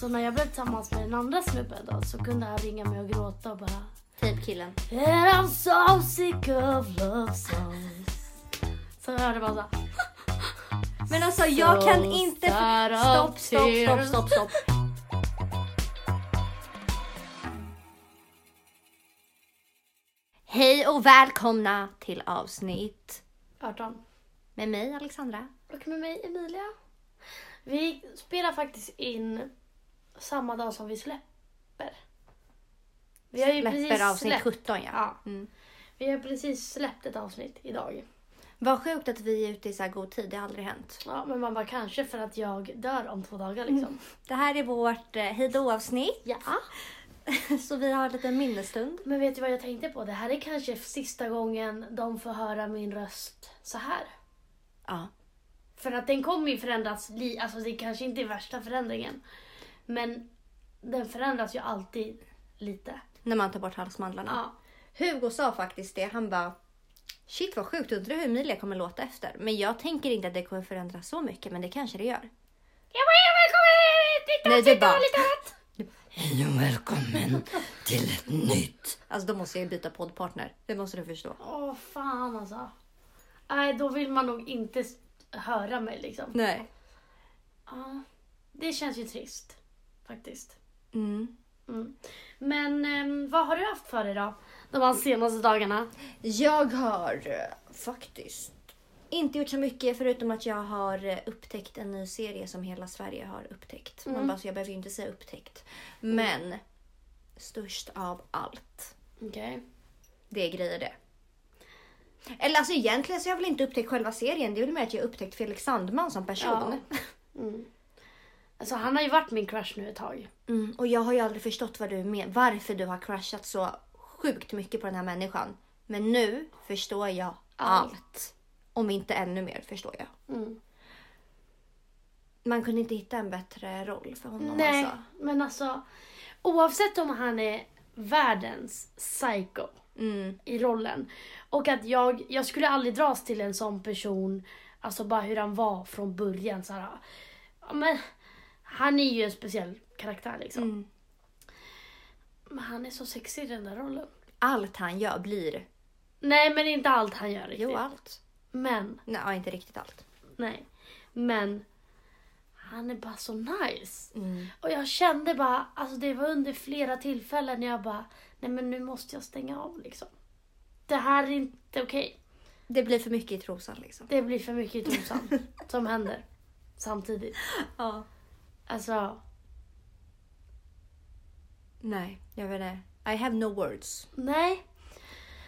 Så när jag blev tillsammans med den andra snubben då, så kunde han ringa mig och gråta och bara... Typ killen. And I'm so sick of love songs. Så jag hörde bara så här. Men alltså jag kan inte... Stopp. Hej och välkomna till avsnitt 18. Med mig Alexandra. Och med mig Emilia. Vi spelar faktiskt in samma dag som vi släpper. Vi har ju precis avsnitt släppt 17, ja. Mm. Vi har precis släppt ett avsnitt idag. Vad sjukt att vi är ute i så här god tid, det har aldrig hänt. Ja, men man bara kanske för att jag dör om 2 dagar liksom. Mm. Det här är vårt hejdå-avsnitt. Ja. Så vi har en liten minnesstund. Men vet du vad jag tänkte på? Det här är kanske sista gången de får höra min röst så här. Ja. För att den kommer ju förändras. Alltså det kanske inte är värsta förändringen. Men den förändras ju alltid lite. När man tar bort halsmandlarna. Ja. Hugo sa faktiskt det. Han bara, shit vad sjukt. Undrar hur Emilia kommer låta efter. Men jag tänker inte att det kommer förändras så mycket. Men det kanske det gör. Jag var välkommen! Nej, det bara... Hej och välkommen till ett nytt. Alltså då måste jag ju byta poddpartner. Det måste du förstå. Åh fan alltså. Nej, då vill man nog inte höra mig liksom. Nej. Ja, det känns ju trist faktiskt. Mm. Men vad har du haft för dig då? De här senaste dagarna. Jag har faktiskt inte gjort så mycket förutom att jag har upptäckt en ny serie som hela Sverige har upptäckt. Man bara, så jag behöver ju inte säga upptäckt. Men störst av allt. Okej. Det är grejer det. Eller alltså egentligen så har jag väl inte upptäckt själva serien. Det är väl med att jag har upptäckt Felix Sandman som person. Ja. Mm. Alltså han har ju varit min crush nu ett tag. Mm. Och jag har ju aldrig förstått vad du menar. Varför du har crushat så sjukt mycket på den här människan. Men nu förstår jag allt. Om inte ännu mer, förstår jag. Mm. Man kunde inte hitta en bättre roll för honom. Nej, alltså. Men alltså... Oavsett om han är världens psycho i rollen. Och att jag skulle aldrig dras till en sån person. Alltså bara hur han var från början. Så här, men han är ju en speciell karaktär liksom. Mm. Men han är så sexig i den där rollen. Allt han gör blir... Nej, men inte allt han gör riktigt. Jo, allt. Men... Nej, inte riktigt allt. Nej, men han är bara så nice. Och jag kände bara, alltså det var under flera tillfällen när jag bara, nej men nu måste jag stänga av liksom. Det här är inte okej. Det blir för mycket i trosan liksom. Det blir för mycket i trosan som händer samtidigt. Ja. Alltså. Nej, jag vet inte. I have no words. Nej.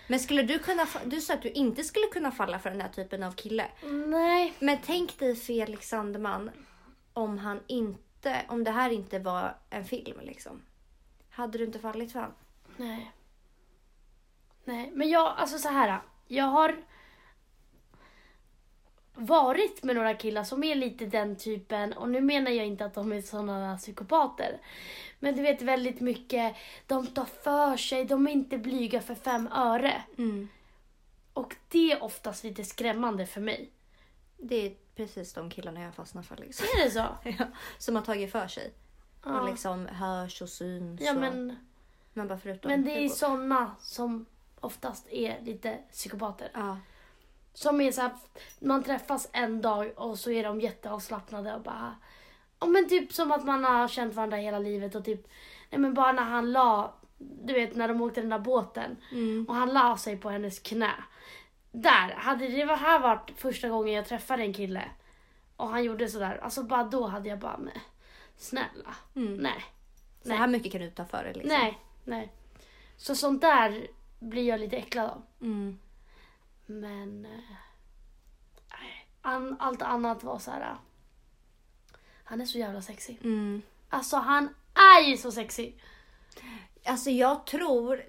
Men skulle du kunna, du sa att du inte skulle kunna falla för den här typen av kille. Nej. Men tänk dig Felix Sandman om det här inte var en film liksom. Hade du inte fallit för han? Nej, men jag, alltså så här, jag har varit med några killar som är lite den typen. Och nu menar jag inte att de är sådana psykopater. Men du vet väldigt mycket. De tar för sig. De är inte blyga för 5 öre. Och det är oftast lite skrämmande för mig. Det är precis de killarna jag fastnar för liksom. Är det så? Ja, som har tagit för sig. Ja. Och liksom hörs och syns. Ja, men, man bara förutom. Men det är sådana som oftast är lite psykopater. Ja. Som är så här, man träffas en dag och så är de jätteavslappnade och bara... Och men typ som att man har känt varandra hela livet och typ... Nej men bara när han la... Du vet när de åkte den där båten och han la sig på hennes knä. Där, hade det här varit första gången jag träffade en kille och han gjorde sådär. Alltså bara då hade jag bara... Nej, snälla, nej. Så här mycket kan du ta för det liksom. Nej. Så sånt där blir jag lite äcklad av. Men allt annat var så här. Han är så jävla sexy. Alltså han är ju så sexy. Alltså jag tror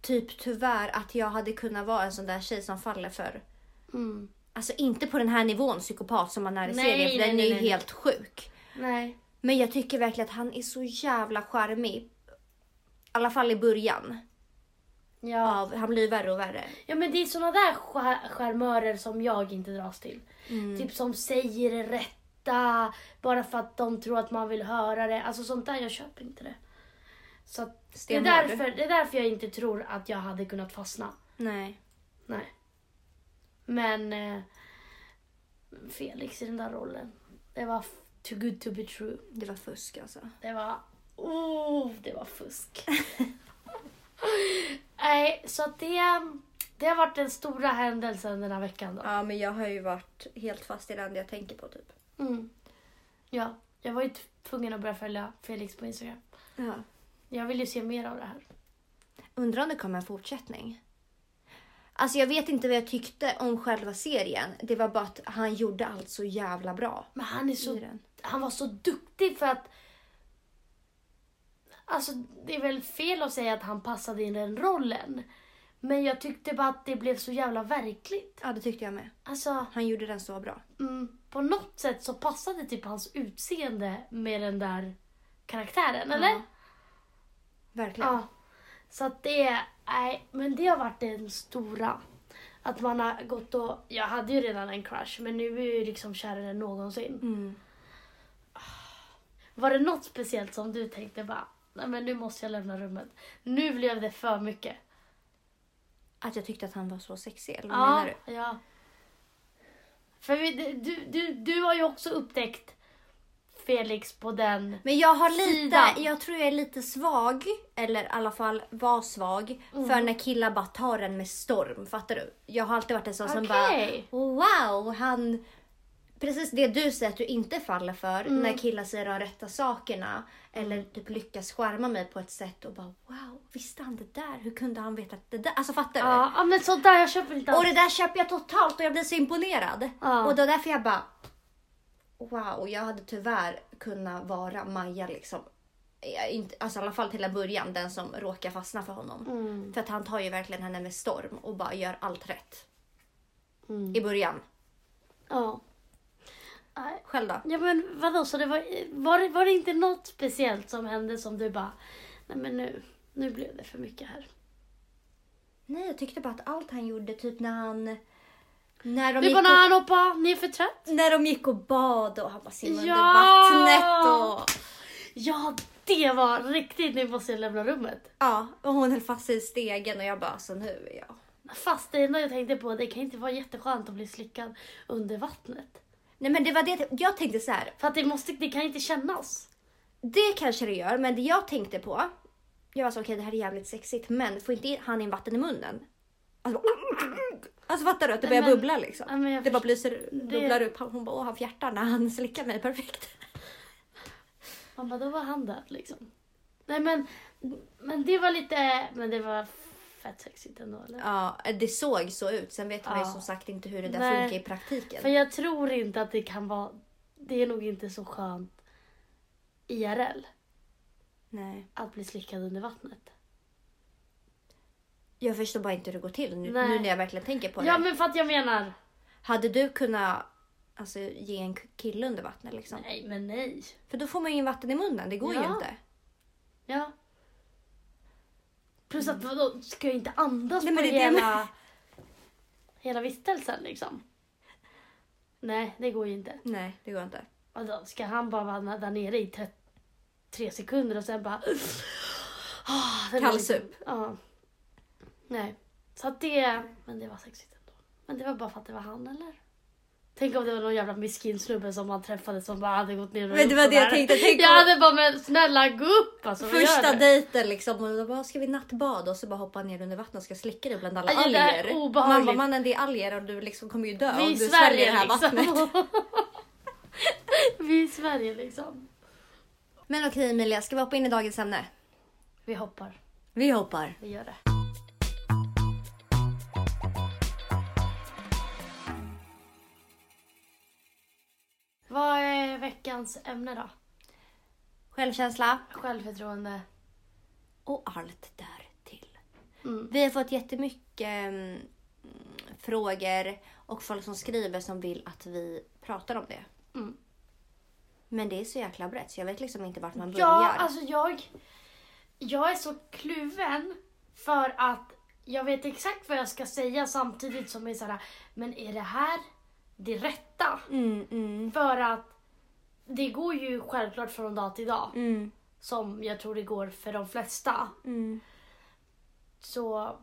typ tyvärr att jag hade kunnat vara en sån där tjej som faller för. Alltså inte på den här nivån psykopat som man är i serien. För den är ju helt sjuk. Nej. Men jag tycker verkligen att han är så jävla charmig. I alla fall i början. Ja. Av, han blir värre och värre. Ja, men det är såna där charmörer som jag inte dras till. Typ som säger rätt skratta bara för att de tror att man vill höra det. Alltså sånt där, jag köper inte det. Så det är därför jag inte tror att jag hade kunnat fastna. Nej. Men Felix i den där rollen, det var too good to be true. Det var fusk alltså. Det var fusk. Nej, så att det har varit den stora händelsen den här veckan då. Ja, men jag har ju varit helt fast i den jag tänker på typ. Mm. Ja, jag var ju tvungen att börja följa Felix på Instagram. Ja. Jag vill ju se mer av det här. Undrar om det kommer en fortsättning. Alltså jag vet inte vad jag tyckte om själva serien. Det var bara att han gjorde allt så jävla bra. Men han var så duktig för att... Alltså det är väl fel att säga att han passade in den rollen. Men jag tyckte bara att det blev så jävla verkligt. Ja, det tyckte jag med. Alltså, han gjorde den så bra. Mm, på något sätt så passade typ hans utseende med den där karaktären, eller? Verkligen. Ja. Så att det... Nej, men det har varit den stora. Att man har gått och... Jag hade ju redan en crush, men nu är jag liksom kärare än någonsin. Mm. Var det något speciellt som du tänkte bara... Nej, men nu måste jag lämna rummet. Nu blev det för mycket. Att jag tyckte att han var så sexig, eller vad menar du? Ja. För du har ju också upptäckt Felix på den. Men jag har lite, jag tror jag är lite svag, eller i alla fall var svag för när killar bara tar en med storm, fattar du? Jag har alltid varit en sån som bara wow, han precis det du säger att du inte faller för när killar säger de rätta sakerna eller typ lyckas skärma mig på ett sätt och bara wow, visste han det där? Hur kunde han veta det där? Alltså fattar du? Ja, men så där jag köper inte. Och det där köper jag totalt och jag blir så imponerad. Ja. Och då därför jag bara wow, jag hade tyvärr kunnat vara Maja liksom. Inte, alltså i alla fall till en början, den som råkar fastna för honom. Mm. För att han tar ju verkligen henne med storm och bara gör allt rätt. Mm. I början. Ja. Själv då? Ja, men vadå? Så det var det inte något speciellt som hände som du bara, nej men nu blev det för mycket här. Nej, jag tyckte bara att allt han gjorde typ när han hoppade ner för trätt. När de gick och bad och han bara simmade under vattnet. Och... Ja, det var riktigt. Nu måste jag lämna rummet. Ja, och hon höll fast i stegen och jag bara, så nu är jag. Fast det enda jag tänkte på, det kan inte vara jätteskönt att bli slickad under vattnet. Nej, men det var det jag tänkte så här. För att det kan inte kännas. Det kanske det gör, men det jag tänkte på. Jag var så, okej, det här är jävligt sexigt, men får inte han in vatten i munnen? Alltså fattar du att det börjar bubbla liksom. Ja, det bara bubblar upp. Hon bara, åh, han fjärtar när han slickar mig perfekt. Man bara, då var han där liksom. Nej, men det var lite... Men det var fett sexigt ändå, eller? Ja, det såg så ut. Sen vet man ju som sagt inte hur det där funkar i praktiken. För jag tror inte att det kan vara... Det är nog inte så skönt IRL. Nej. Att bli slickad under vattnet. Jag förstår bara inte hur det går till nu när jag verkligen tänker på det. Ja, men för att jag menar... Hade du kunnat alltså, ge en kille under vattnet liksom? Nej, men nej. För då får man ju in vatten i munnen, det går ju inte. Ja. Plus att då ska jag inte andas på hela vistelsen liksom. Nej, det går ju inte. Nej, det går inte. Och då ska han bara vara där nere i 3 sekunder och sen bara... Kallsup. Ja. Nej, så att det... Men det var sexigt ändå. Men det var bara för att det var han, eller? Tänk om det var någon jävla miskin-snubbe som man träffade som bara hade gått ner. Men det var det jag tänkte. Jag hade bara, men snälla, gå upp! Alltså, första dejten liksom. Och då bara, ska vi nattbad? Och så bara hoppa ner under vattnet och ska slicka dig bland alla alger. Obehagligt. Man bara, mannen, det är alger och du liksom kommer ju dö om du sväljer det här vattnet. Vi i Sverige liksom. Men okej, Emilia, ska vi hoppa in i dagens ämne? Vi hoppar. Vi gör det. Vad är veckans ämne då? Självkänsla. Självförtroende. Och allt där till. Mm. Vi har fått jättemycket frågor och folk som skriver som vill att vi pratar om det. Mm. Men det är så jäkla brett så jag vet liksom inte vart man börjar. Ja, alltså jag är så kluven för att jag vet exakt vad jag ska säga samtidigt som är så här, men är det här det rätta? För att det går ju självklart från dag till dag. Mm. Som jag tror det går för de flesta. Mm. Så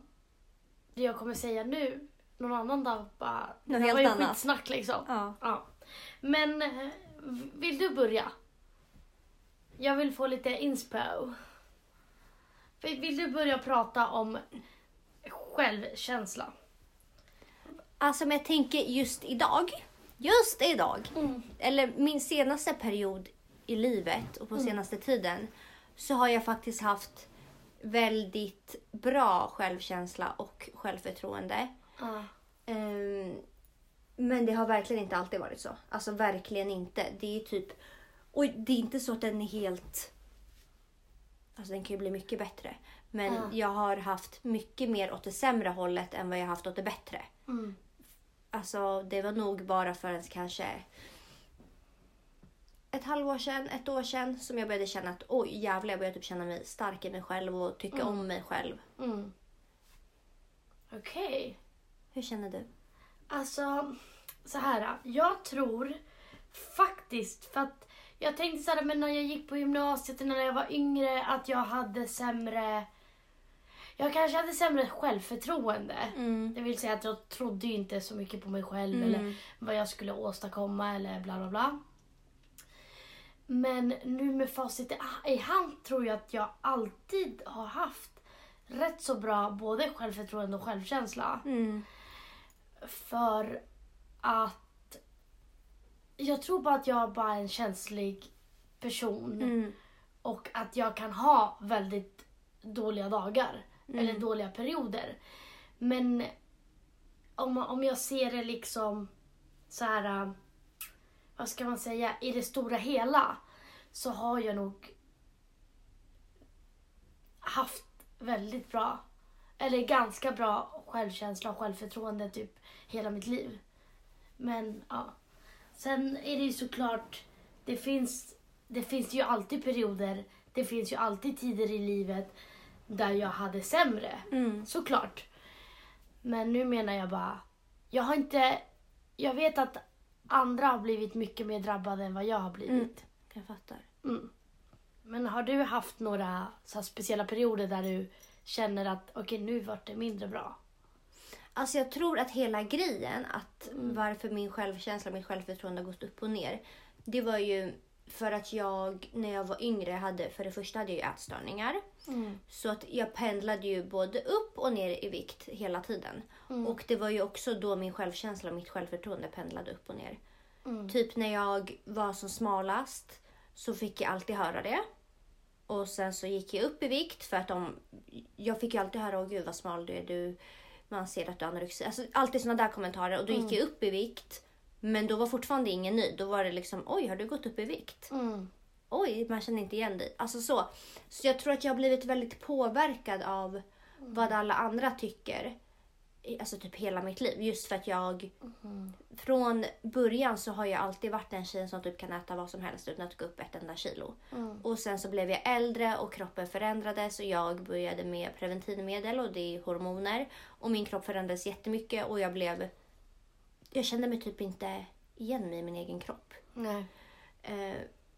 det jag kommer säga nu, någon annan dag bara... Det var ju skitsnack liksom. Ja. Ja. Men vill du börja? Jag vill få lite inspo. Vill du börja prata om självkänsla? Alltså, men jag tänker just idag, eller min senaste period i livet och på senaste tiden, så har jag faktiskt haft väldigt bra självkänsla och självförtroende. Men det har verkligen inte alltid varit så. Alltså verkligen inte. Det är typ, och det är inte så att den är helt, alltså den kan ju bli mycket bättre. Men jag har haft mycket mer åt det sämre hållet än vad jag haft åt det bättre. Mm. Alltså det var nog bara förrän kanske ett halvår sedan, ett år sedan, som jag började känna att oj jävlar, jag började typ känna mig stark i mig själv och tycka om mig själv. Mm. Okej. Okay. Hur känner du? Alltså så här, jag tror faktiskt, för att jag tänkte så här, men när jag gick på gymnasiet och när jag var yngre, att jag kanske hade sämre självförtroende. Mm. Det vill säga att jag trodde ju inte så mycket på mig själv eller vad jag skulle åstadkomma eller bla bla bla. Men nu med facit i hand tror jag att jag alltid har haft rätt så bra både självförtroende och självkänsla. Mm. För att jag tror bara att jag bara är en känslig person. Mm. Och att jag kan ha väldigt dåliga dagar. Eller dåliga perioder. Men om jag ser det liksom så här, vad ska man säga, i det stora hela, så har jag nog haft väldigt bra, eller ganska bra självkänsla och självförtroende typ hela mitt liv. Men ja. Sen är det ju såklart, det finns ju alltid perioder, det finns ju alltid tider i livet där jag hade sämre. Mm. Såklart. Men nu menar jag bara, jag vet att andra har blivit mycket mer drabbade än vad jag har blivit. Mm. Jag fattar. Mm. Men har du haft några så här speciella perioder där du känner att okej, nu vart det mindre bra? Alltså jag tror att hela grejen att varför min självkänsla och min självförtroende har gått upp och ner, det var ju för att jag när jag var yngre hade jag ätstörningar. Mm. Så att jag pendlade ju både upp och ner i vikt hela tiden. Mm. Och det var ju också då min självkänsla och mitt självförtroende pendlade upp och ner. Mm. Typ när jag var som smalast så fick jag alltid höra det. Och sen så gick jag upp i vikt för att jag fick ju alltid höra, åh gud vad smal du är, man ser att du har anorexi. Alltså alltid sådana där kommentarer, och då gick jag upp i vikt. Men då var fortfarande ingen ny. Då var det liksom, oj har du gått upp i vikt? Mm. Oj, man känner inte igen dig. Alltså så. Så jag tror att jag har blivit väldigt påverkad av vad alla andra tycker. Alltså typ hela mitt liv. Just för att jag från början så har jag alltid varit en tjej som typ kan äta vad som helst utan att gå upp ett enda kilo. Mm. Och sen så blev jag äldre och kroppen förändrades. Och jag började med preventivmedel och det är hormoner. Och min kropp förändrades jättemycket och jag kände mig typ inte igen mig i min egen kropp. Nej.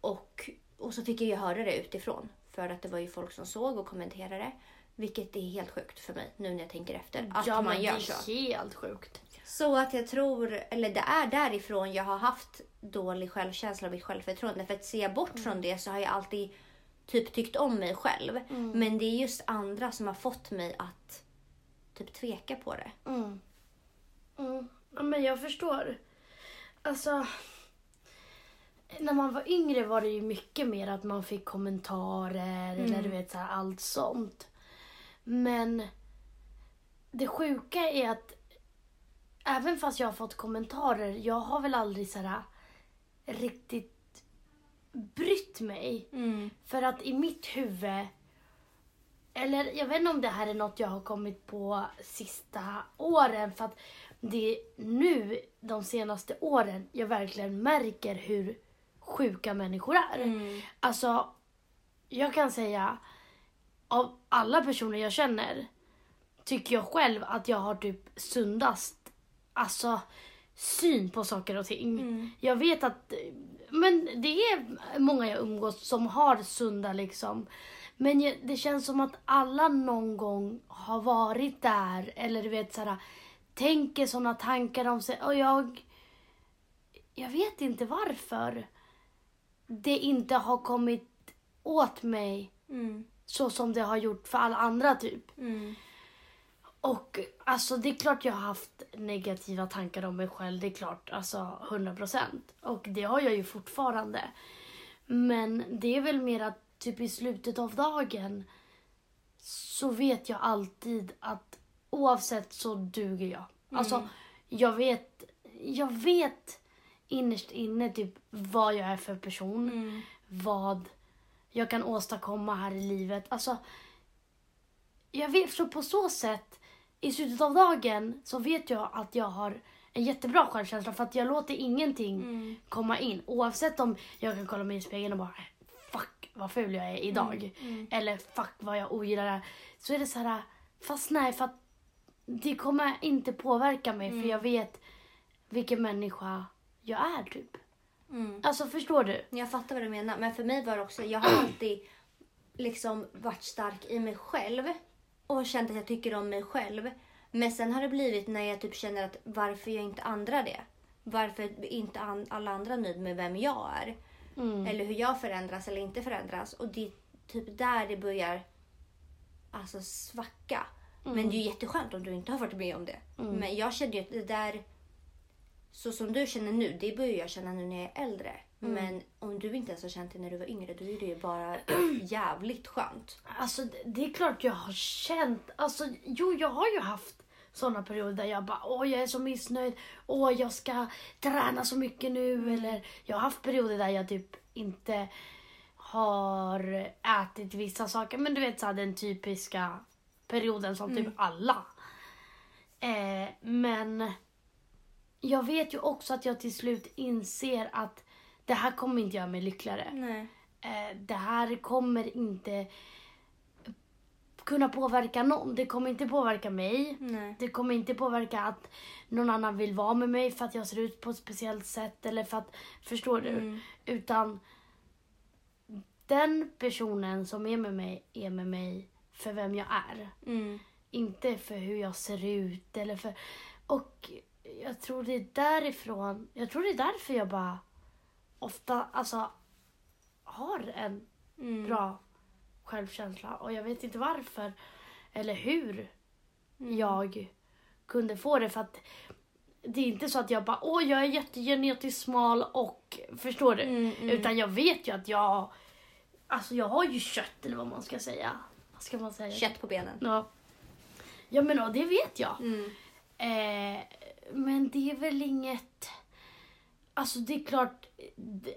Och så fick jag ju höra det utifrån. För att det var ju folk som såg och kommenterade. Vilket är helt sjukt för mig nu när jag tänker efter. Att ja, man gör så. Ja, det är helt sjukt. Så att jag tror, eller det är därifrån jag har haft dålig självkänsla och mitt självförtroende. För att se bort från det så har jag alltid typ tyckt om mig själv. Mm. Men det är just andra som har fått mig att typ tveka på det. Mm. Mm. Ja, men jag förstår. Alltså, när man var yngre var det ju mycket mer att man fick kommentarer eller du vet så här, allt sånt. Men det sjuka är att även fast jag har fått kommentarer, jag har väl aldrig så här riktigt brytt mig. Mm. För att i mitt huvud, eller jag vet inte om det här är något jag har kommit på sista åren, för att det är nu de senaste åren jag verkligen märker hur sjuka människor är. Mm. Alltså jag kan säga, av alla personer jag känner tycker jag själv att jag har typ sundast, alltså syn på saker och ting. Mm. Jag vet att, men det är många jag umgås som har sunda liksom. Men det känns som att alla någon gång har varit där. Eller du vet såhär, tänker sådana tankar om sig. Och jag vet inte varför det inte har kommit åt mig. Mm. Så som det har gjort för alla andra typ. Mm. Och alltså det är klart jag har haft negativa tankar om mig själv. Det är klart, alltså 100%. Och det har jag ju fortfarande. Men det är väl mer att typ i slutet av dagen så vet jag alltid att oavsett så duger jag. Mm. Alltså jag vet innerst inne typ vad jag är för person. Mm. Vad jag kan åstadkomma här i livet. Alltså jag vet, så på så sätt i slutet av dagen så vet jag att jag har en jättebra självkänsla. För att jag låter ingenting komma in. Oavsett om jag kan kolla mig i spegeln och bara fuck vad ful jag är idag. Mm. Eller fuck vad jag ogillar. Så är det så här, fast nej, för att det kommer inte påverka mig. För jag vet vilken människa jag är typ. Mm. Alltså förstår du? Jag fattar vad du menar. Men för mig var det också, jag har alltid liksom varit stark i mig själv. Och känt att jag tycker om mig själv. Men sen har det blivit när jag typ känner att varför gör inte andra det? Varför inte alla andra nöjd med vem jag är? Mm. Eller hur jag förändras eller inte förändras. Och det är typ där det börjar alltså svacka. Mm. Men det är ju jätteskönt om du inte har varit med om det. Mm. Men jag kände ju att det där, så som du känner nu, det börjar jag känna nu när jag är äldre. Mm. Men om du inte ens har känt det när du var yngre, då är det ju bara jävligt skönt. Alltså det är klart jag har känt. Alltså jo, jag har ju haft sådana perioder där jag bara, jag är så missnöjd. Jag ska träna så mycket nu. Eller jag har haft perioder där jag typ inte har ätit vissa saker. Men du vet så här, den typiska perioden som typ alla. Men jag vet ju också att jag till slut inser att det här kommer inte göra mig lyckligare. Nej. Det här kommer inte kunna påverka någon. Det kommer inte påverka mig. Nej. Det kommer inte påverka att någon annan vill vara med mig för att jag ser ut på ett speciellt sätt. Eller för att, förstår du? Mm. Utan den personen som är med mig för vem jag är. Mm. Inte för hur jag ser ut. Eller för, och jag tror det är därifrån. Jag tror det är därför jag bara ofta alltså har en bra självkänsla. Och jag vet inte varför eller hur jag kunde få det. För att det är inte så att jag bara jag är jättegenetiskt smal och förstår du. Utan jag vet ju att jag har ju kött, eller vad man ska säga. Vad ska man säga? Kött på benen. Ja, men det vet jag. Men det är väl inget. Alltså det är klart,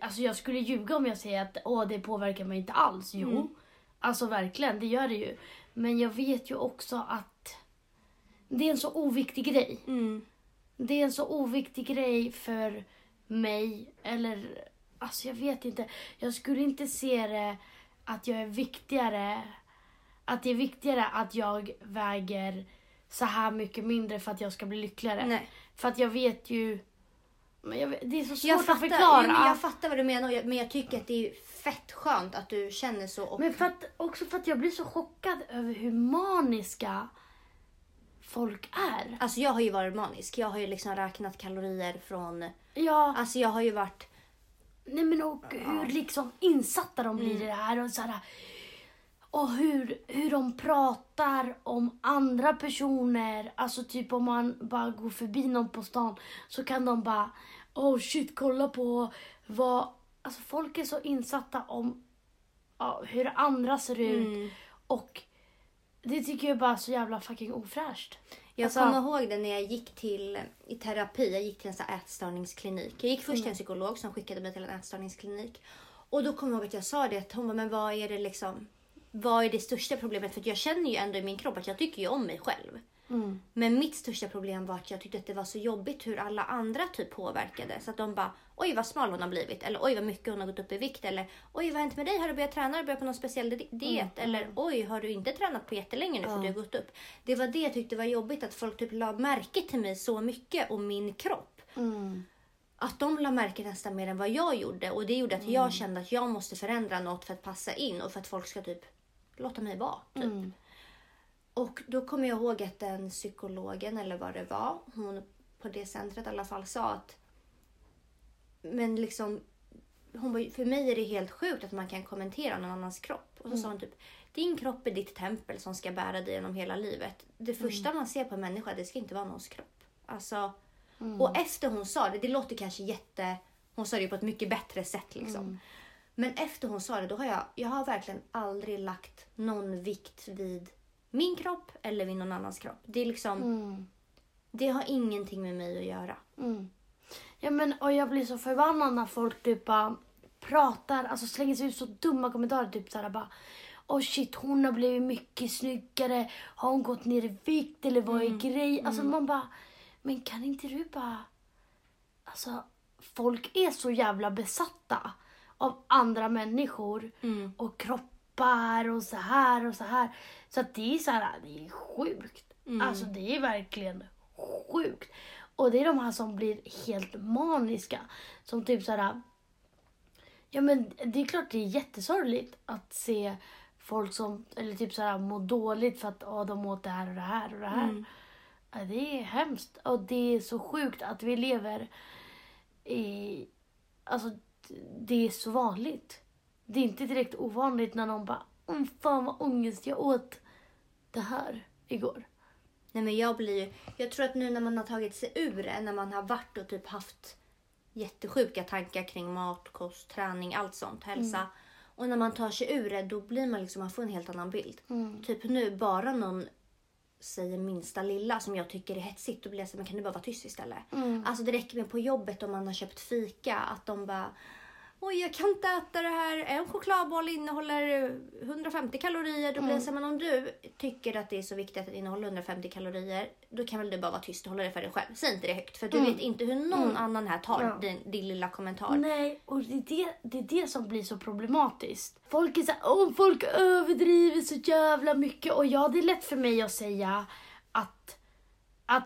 alltså jag skulle ljuga om jag säger att det påverkar mig inte alls. Jo, alltså verkligen, det gör det ju. Men jag vet ju också att det är en så oviktig grej. Mm. Det är en så oviktig grej för mig. Eller, alltså jag vet inte. Jag skulle inte se det att jag är viktigare. Att det är viktigare att jag väger så här mycket mindre för att jag ska bli lyckligare. Nej. För att jag vet ju. Men det är så svårt att förklara. Jag fattar vad du menar, men jag tycker att det är fett skönt att du känner så. Och men för att jag blir så chockad över hur maniska folk är. Alltså jag har ju varit manisk. Jag har ju liksom räknat kalorier från. Ja. Alltså jag har ju varit. Nej men och hur liksom insatta de blir i det här. Och så här. Och hur de pratar om andra personer. Alltså typ om man bara går förbi någon på stan. Så kan de bara. Shit, kolla på vad. Alltså folk är så insatta om. Hur andra ser ut. Och det tycker jag bara så jävla fucking ofräscht. Jag kommer ihåg det när jag gick i terapi. Jag gick till en sån här ätstörningsklinik. Jag gick först till en psykolog som skickade mig till en ätstörningsklinik. Och då kommer jag ihåg att jag sa det. Hon bara, men vad är det liksom. Vad är det största problemet? För att jag känner ju ändå i min kropp att jag tycker ju om mig själv. Mm. Men mitt största problem var att jag tyckte att det var så jobbigt hur alla andra typ påverkade. Så att de bara, oj vad smal hon har blivit. Eller oj vad mycket hon har gått upp i vikt. Eller oj vad har hänt med dig? Har du börjat träna? Har du börjat på någon speciell diet? Eller oj, har du inte tränat på jättelänge nu för du har gått upp? Det var det jag tyckte var jobbigt. Att folk typ la märke till mig så mycket och min kropp. Mm. Att de la märke nästan mer än vad jag gjorde. Och det gjorde att jag kände att jag måste förändra något för att passa in. Och för att folk ska typ låta mig vara. Typ. Mm. Och då kommer jag ihåg att den psykologen eller vad det var. Hon på det centret i alla fall sa att. Men liksom. Hon bara, för mig är det helt sjukt att man kan kommentera någon annans kropp. Och så sa hon typ. Din kropp är ditt tempel som ska bära dig genom hela livet. Det första man ser på en människa, det ska inte vara någons kropp. Alltså. Mm. Och efter hon sa det låter kanske jätte... Hon sa det på ett mycket bättre sätt liksom. Mm. Men efter hon sa det, då har jag har verkligen aldrig lagt någon vikt vid min kropp eller vid någon annans kropp. Det är liksom... Mm. Det har ingenting med mig att göra. Mm. Ja men, och jag blir så förbannad när folk typ bara pratar, alltså slänger sig ut så dumma kommentarer typ såhär bara... Åh shit, hon har blivit mycket snyggare. Har hon gått ner i vikt eller vad är grej? Alltså man bara... Men kan inte du bara... Alltså, folk är så jävla besatta av andra människor. Mm. Och kroppar och så här och så här. Så att det är så här, det är sjukt. Mm. Alltså, det är verkligen sjukt. Och det är de här som blir helt maniska. Som typ så här... Ja, men det är klart det är jättesorgligt att se folk som... Eller typ så här, må dåligt för att de åt det här och det här och det här. Mm. Ja, det är hemskt och det är så sjukt att vi lever i... Alltså, det är så vanligt. Det är inte direkt ovanligt när någon bara fan vad ångest, jag åt det här igår. Nej men jag blir ju... Jag tror att nu när man har tagit sig ur det, när man har varit och typ haft jättesjuka tankar kring mat, kost, träning, allt sånt, hälsa... Mm. Och när man tar sig ur det, då blir man liksom, man får en helt annan bild. Mm. Typ nu, bara någon... säger minsta lilla som jag tycker är hetsigt och blir så, men kan du bara vara tyst istället? Mm. Alltså det räcker med på jobbet om man har köpt fika att de bara, oj jag kan inte äta det här, en chokladboll innehåller 150 kalorier, då blir det så, men om du tycker att det är så viktigt att det innehåller 150 kalorier, då kan väl du bara vara tyst och hålla det för dig själv, säg inte det högt för du vet inte hur någon annan här tar din lilla kommentar. Nej, och det är det som blir så problematiskt. Folk är så här, folk överdriver så jävla mycket. Och ja, det är lätt för mig att säga att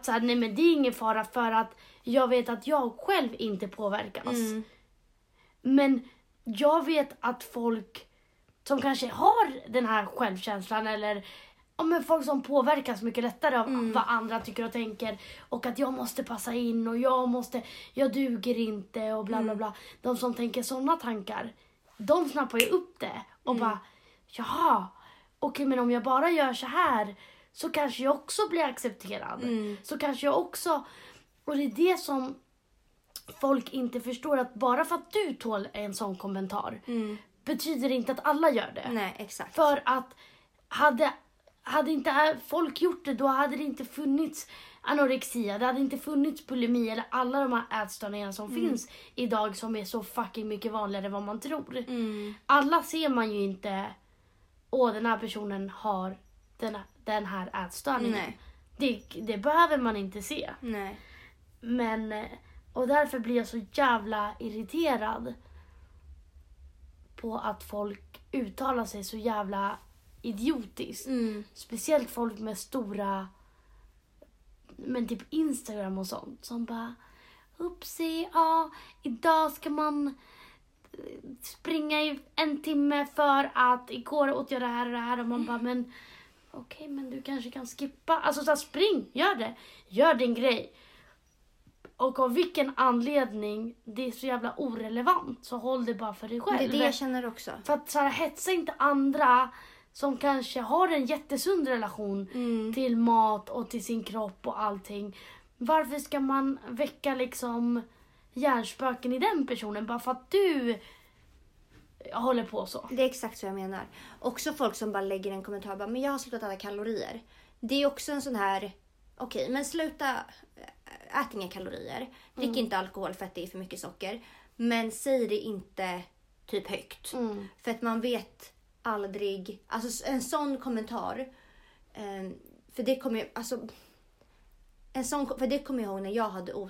så här, nej men det är ingen fara för att jag vet att jag själv inte påverkas. Mm. Men jag vet att folk som kanske har den här självkänslan eller ja, men folk som påverkas mycket lättare av vad andra tycker och tänker och att jag måste passa in och jag duger inte och bla bla bla. De som tänker sådana tankar, de snappar ju upp det och bara jaha, okej, men om jag bara gör så här så kanske jag också blir accepterad. Så kanske jag också, och det är det som folk inte förstår, att bara för att du tål en sån kommentar betyder inte att alla gör det. Nej, exakt. För att hade inte folk gjort det, då hade det inte funnits anorexia, det hade inte funnits bulimi eller alla de här ätstörningarna som finns idag som är så fucking mycket vanligare än vad man tror. Alla ser man ju inte, åh den här personen har den här ätstörningen. Nej. Det behöver man inte se. Nej. Men... Och därför blir jag så jävla irriterad på att folk uttalar sig så jävla idiotiskt. Speciellt folk med stora, men typ Instagram och sånt, som bara upsi, ja, idag ska man springa i en timme för att igår åt jag det här och det här. Och man bara, men okej, men du kanske kan skippa. Alltså så här, spring, gör det. Gör din grej. Och av vilken anledning, det är så jävla orelevant. Så håll det bara för dig själv. Det är det jag känner också. För att så här, hetsa inte andra som kanske har en jättesund relation till mat och till sin kropp och allting. Varför ska man väcka liksom hjärnspöken i den personen bara för att du håller på så? Det är exakt så jag menar. Också folk som bara lägger en kommentar bara, men jag har slutat äta kalorier. Det är också en sån här, okej, men sluta... Ät inga kalorier. Drick inte alkohol för att det är för mycket socker. Men säg det inte typ högt. För att man vet aldrig... Alltså en sån kommentar... För det kommer jag... Alltså, för det kommer jag ihåg när jag hade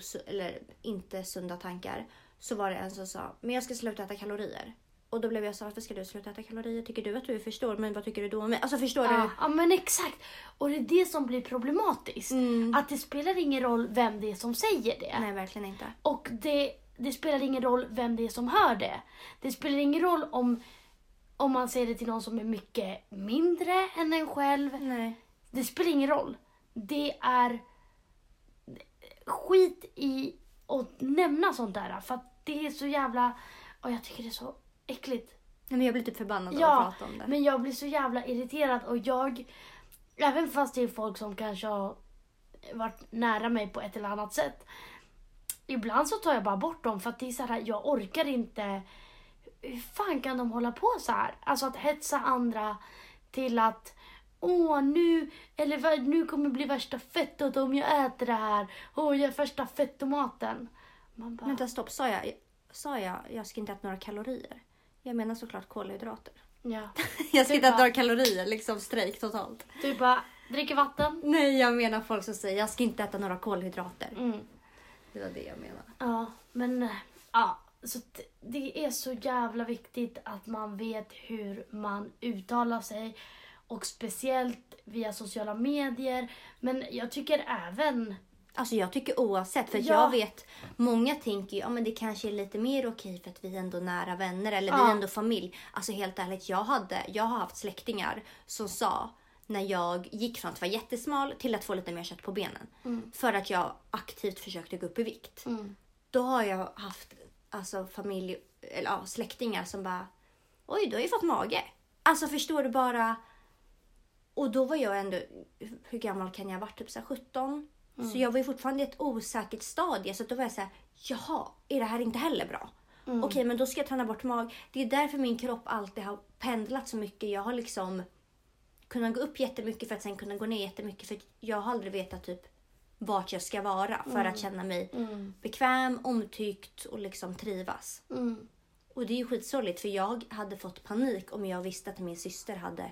inte sunda tankar. Så var det en som sa... Men jag ska sluta äta kalorier. Och då blev jag så, varför ska du sluta äta kalorier? Tycker du att du förstår? Men vad tycker du då? Men, alltså förstår du? Ja men exakt. Och det är det som blir problematiskt. Mm. Att det spelar ingen roll vem det är som säger det. Nej, verkligen inte. Och det spelar ingen roll vem det är som hör det. Det spelar ingen roll om man säger det till någon som är mycket mindre än en själv. Nej. Det spelar ingen roll. Det är skit i att nämna sånt där. För att det är så jävla... Och jag tycker det är så äckligt. Nej, men jag blir typ förbannad av att prata om det. Men jag blir så jävla irriterad. Och jag... Även fast det är folk som kanske har varit nära mig på ett eller annat sätt. Ibland så tar jag bara bort dem. För att det är så här, jag orkar inte... Hur fan kan de hålla på så här? Alltså att hetsa andra till att... nu kommer det bli värsta fettet om jag äter det här. Jag är värsta fettomaten. Man bara... Vänta, stopp. Jag ska inte äta några kalorier. Jag menar såklart kolhydrater. Ja. Jag ska inte äta några kalorier. Liksom strejk totalt. Du bara, dricker vatten? Nej, jag menar folk som säger jag ska inte äta några kolhydrater. Mm. Det var det jag menar. Ja, men... Ja, så det är så jävla viktigt att man vet hur man uttalar sig. Och speciellt via sociala medier. Men jag tycker även... Alltså jag tycker oavsett. För jag vet, många tänker ju, men det kanske är lite mer okej för att vi är ändå nära vänner. Eller vi är ändå familj. Alltså helt ärligt, jag har haft släktingar som sa, när jag gick från att vara jättesmal till att få lite mer kött på benen. Mm. För att jag aktivt försökte gå upp i vikt. Mm. Då har jag haft familj, eller släktingar som bara, oj du har ju fått mage. Alltså förstår du bara... Och då var jag ändå, hur gammal kan jag vara? Typ 17. Mm. Så jag var ju fortfarande i ett osäkert stadie. Så då var jag så här, jaha, är det här inte heller bra? Mm. Okej, men då ska jag träna bort mag. Det är därför min kropp alltid har pendlat så mycket. Jag har liksom kunnat gå upp jättemycket för att sen kunna gå ner jättemycket. För jag har aldrig vetat typ vart jag ska vara för att känna mig bekväm, omtyckt och liksom trivas. Mm. Och det är ju skitsorgligt, för jag hade fått panik om jag visste att min syster hade...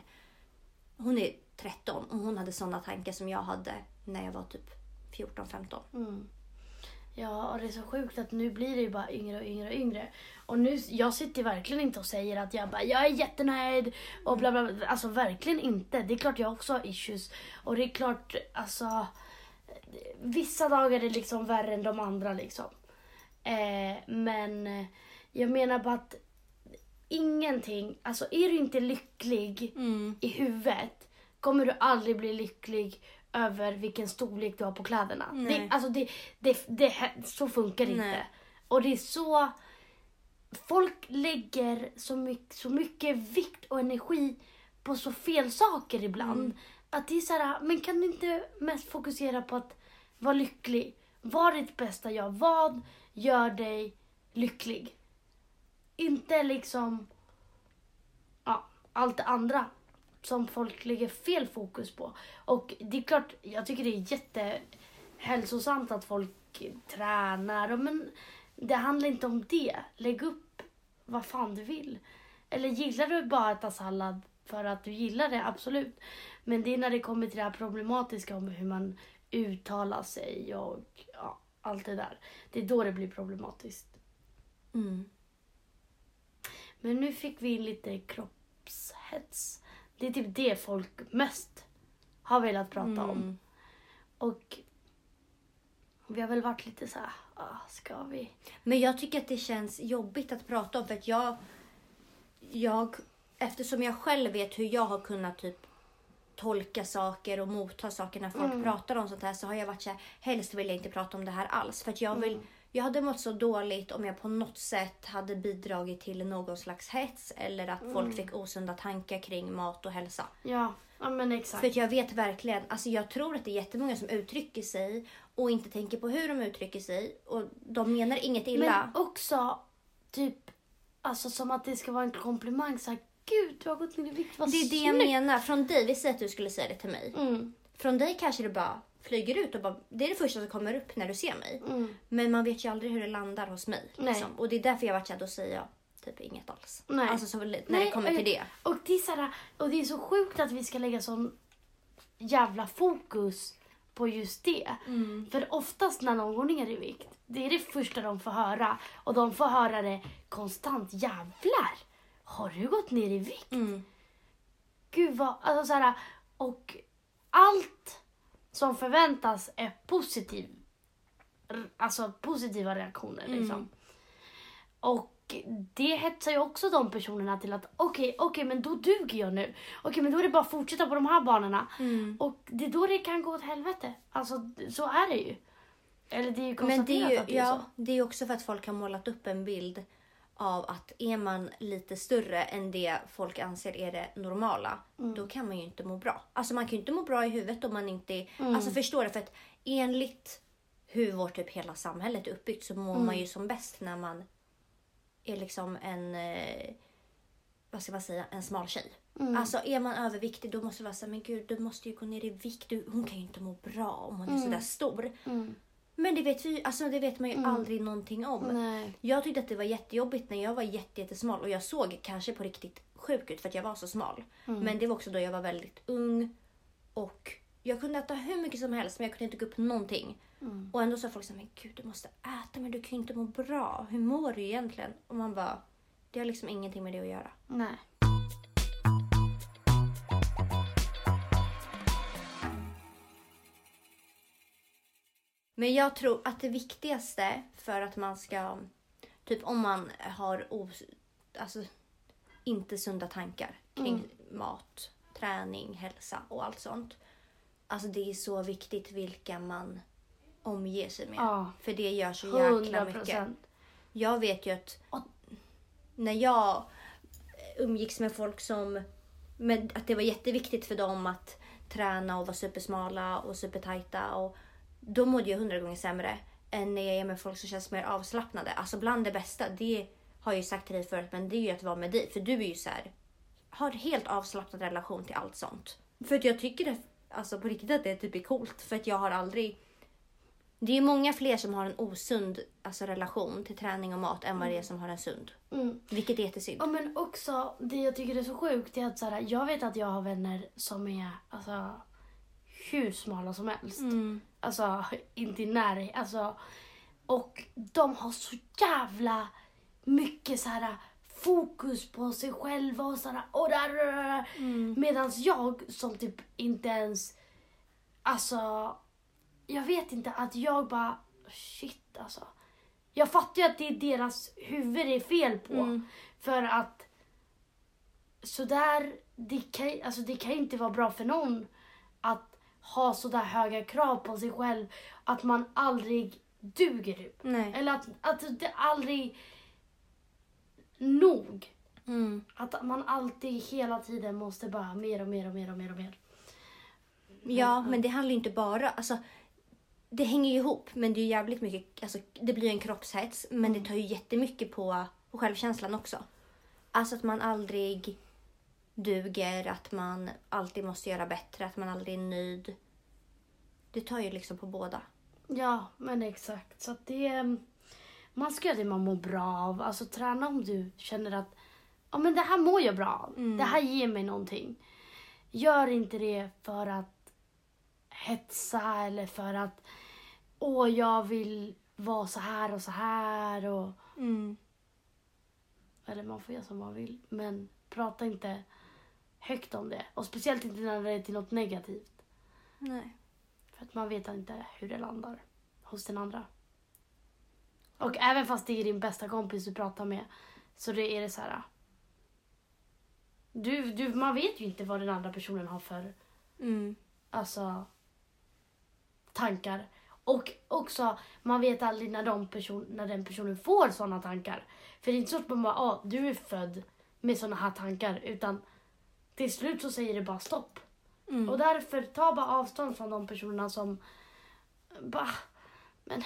Hon är 13 och hon hade sådana tankar som jag hade när jag var typ 14-15. Mm. Ja, och det är så sjukt att nu blir det ju bara yngre och yngre och yngre. Och nu, jag sitter verkligen inte och säger att jag är jättenöjd och bla bla bla. Alltså verkligen inte. Det är klart jag också har issues. Och det är klart, alltså, vissa dagar är liksom värre än de andra liksom. Men jag menar bara att ingenting, alltså är du inte lycklig i huvudet kommer du aldrig bli lycklig över vilken storlek du har på kläderna. Det så funkar det inte. Och det är så, folk lägger så mycket vikt och energi på så fel saker ibland. Att det är så här, men kan du inte mest fokusera på att vara lycklig? Var ditt bästa jag, vad gör dig lycklig? Inte liksom allt det andra som folk lägger fel fokus på. Och det är klart, jag tycker det är jättehälsosamt att folk tränar. Men det handlar inte om det. Lägg upp vad fan du vill. Eller gillar du bara att äta sallad för att du gillar det, absolut. Men det är när det kommer till det här problematiska om hur man uttalar sig och allt det där. Det är då det blir problematiskt. Mm. Men nu fick vi lite kroppshets. Det är typ det folk mest har velat prata om. Och vi har väl varit lite så här, ska vi? Men jag tycker att det känns jobbigt att prata om. För att jag, eftersom jag själv vet hur jag har kunnat typ tolka saker och motta saker när folk pratar om sånt här. Så har jag varit så här, helst vill jag inte prata om det här alls. För att jag vill... Jag hade mått så dåligt om jag på något sätt hade bidragit till någon slags hets. Eller att folk fick osunda tankar kring mat och hälsa. Ja, men exakt. För jag vet verkligen, alltså jag tror att det är jättemånga som uttrycker sig. Och inte tänker på hur de uttrycker sig. Och de menar inget illa. Men också, typ, alltså som att det ska vara en komplimang. Så här, gud du har gått ner i vikt, vad snyggt. Det är det jag menar, från dig, vi säger att du skulle säga det till mig. Från dig kanske det bara... flyger ut och bara, det är det första som kommer upp när du ser mig. Men man vet ju aldrig hur det landar hos mig. Liksom. Och det är därför jag har varit såhär, då säger jag typ inget alls. Nej. Alltså så, när det kommer till det. Och det är såhär, och det är så sjukt att vi ska lägga sån jävla fokus på just det. För oftast när någon går ner i vikt, det är det första de får höra. Och de får höra det konstant, jävlar har du gått ner i vikt? Mm. Gud vad, alltså så här, och allt som förväntas är positiv, alltså positiva reaktioner liksom. Mm. Och det hetsar ju också de personerna till att okej, men då duger jag nu. Okej, men då är det bara att fortsätta på de här banorna. Mm. Och det är då det kan gå åt helvete. Alltså, så är det ju. Eller det är ju konstaterat att det är så. Det är också för att folk har målat upp en bild av att är man lite större än det folk anser är det normala, då kan man ju inte må bra. Alltså man kan ju inte må bra i huvudet om man inte... Alltså förstår du? För att enligt hur vårt typ hela samhället är uppbyggt så mår man ju som bäst när man... är liksom en, vad ska man säga, en smal tjej. Mm. Alltså är man överviktig då måste det vara så här, men gud du måste ju gå ner i vikt. Hon kan ju inte må bra om hon är sådär stor. Mm. Men det vet vi, alltså det vet man ju aldrig någonting om. Nej. Jag tyckte att det var jättejobbigt när jag var jättesmal och jag såg kanske på riktigt sjuk ut för att jag var så smal. Mm. Men det var också då jag var väldigt ung och jag kunde äta hur mycket som helst men jag kunde inte gå upp någonting. Mm. Och ändå sa folk så här, men gud du måste äta men du kan ju inte må bra. Hur mår du egentligen? Och man bara, det har liksom ingenting med det att göra. Nej. Men jag tror att det viktigaste för att man ska, typ om man har alltså inte sunda tankar kring mat, träning, hälsa och allt sånt. Alltså det är så viktigt vilka man omger sig med. Ja. För det gör så jäkla 100%. Mycket. Jag vet ju att när jag umgicks med folk som... med, att det var jätteviktigt för dem att träna och vara supersmala och supertajta. Och då mådde jag 100 gånger sämre än när jag är med folk som känns mer avslappnade. Alltså bland det bästa, det har jag ju sagt till dig förut, men det är ju att vara med dig. För du är ju så här, har helt avslappnad relation till allt sånt. För att jag tycker det, alltså på riktigt att det är typ coolt. För att jag har aldrig... Det är många fler som har en osund alltså, relation till träning och mat än vad det är som har en sund. Mm. Vilket är jättesynd. Ja, men också det jag tycker är så sjukt är att så här, jag vet att jag har vänner som är alltså, hur smala som helst. Mm. Alltså inte i närhet. Alltså, och de har så jävla mycket så här, fokus på sig själva och sådär. Medan jag som typ inte ens... Alltså... Jag vet inte att jag bara... Shit alltså. Jag fattar ju att det är deras huvud är fel på. Mm. För att... Sådär... det kan inte vara bra för någon. Att ha sådär höga krav på sig själv. Att man aldrig duger upp. Nej. Eller att det aldrig... Nog. Mm. Att man alltid hela tiden måste bara mer och mer och mer och mer och mer. Ja, men det handlar ju inte bara... Alltså, det hänger ju ihop, men det är jävligt mycket, alltså det blir en kroppshets, men det tar ju jättemycket på självkänslan också. Alltså att man aldrig duger, att man alltid måste göra bättre, att man aldrig är nöjd. Det tar ju liksom på båda. Ja, men exakt. Så att det, man ska göra det man mår bra av. Alltså träna om du känner att ja, men det här mår jag bra av. Det här ger mig någonting. Gör inte det för att hetsa eller för att jag vill vara så här och eller man får göra som man vill, men prata inte högt om det och speciellt inte när det är till något negativt. Nej. För att man vet inte hur det landar hos den andra. Och även fast det är din bästa kompis du pratar med så det är det så här du man vet ju inte vad den andra personen har för alltså tankar. Och också man vet aldrig när när den personen får såna tankar. För det är inte så att man bara du är född med såna här tankar, utan till slut så säger det bara stopp. Och därför ta bara avstånd från de personerna som bara, men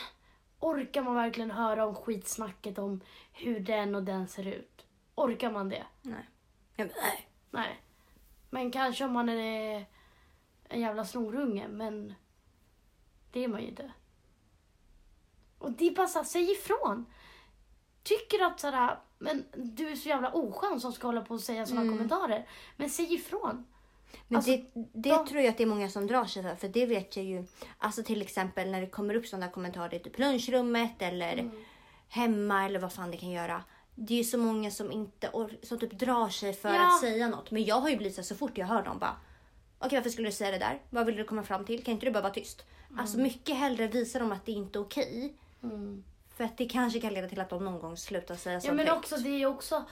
orkar man verkligen höra om skitsnacket om hur den och den ser ut? Orkar man det? Nej. Men kanske om man är en jävla snorunge, men det är man ju inte. Och det är bara så här, säg ifrån. Tycker att sådär, men du är så jävla oskön som ska hålla på och säga sådana kommentarer. Men säg ifrån. Men alltså, det tror jag att det är många som drar sig för det vet jag ju. Alltså till exempel när det kommer upp sådana kommentarer i typ lunchrummet eller hemma eller vad fan det kan göra. det är ju så många som inte som typ drar sig för att säga något. Men jag har ju blivit så fort jag hör dem bara, okej, varför skulle du säga det där? Vad vill du komma fram till? Kan inte du bara vara tyst? Mm. Alltså mycket hellre visar dem att det inte är okej. Mm. För att det kanske kan leda till att de någon gång slutar säga sånt. Ja, men också, det är också,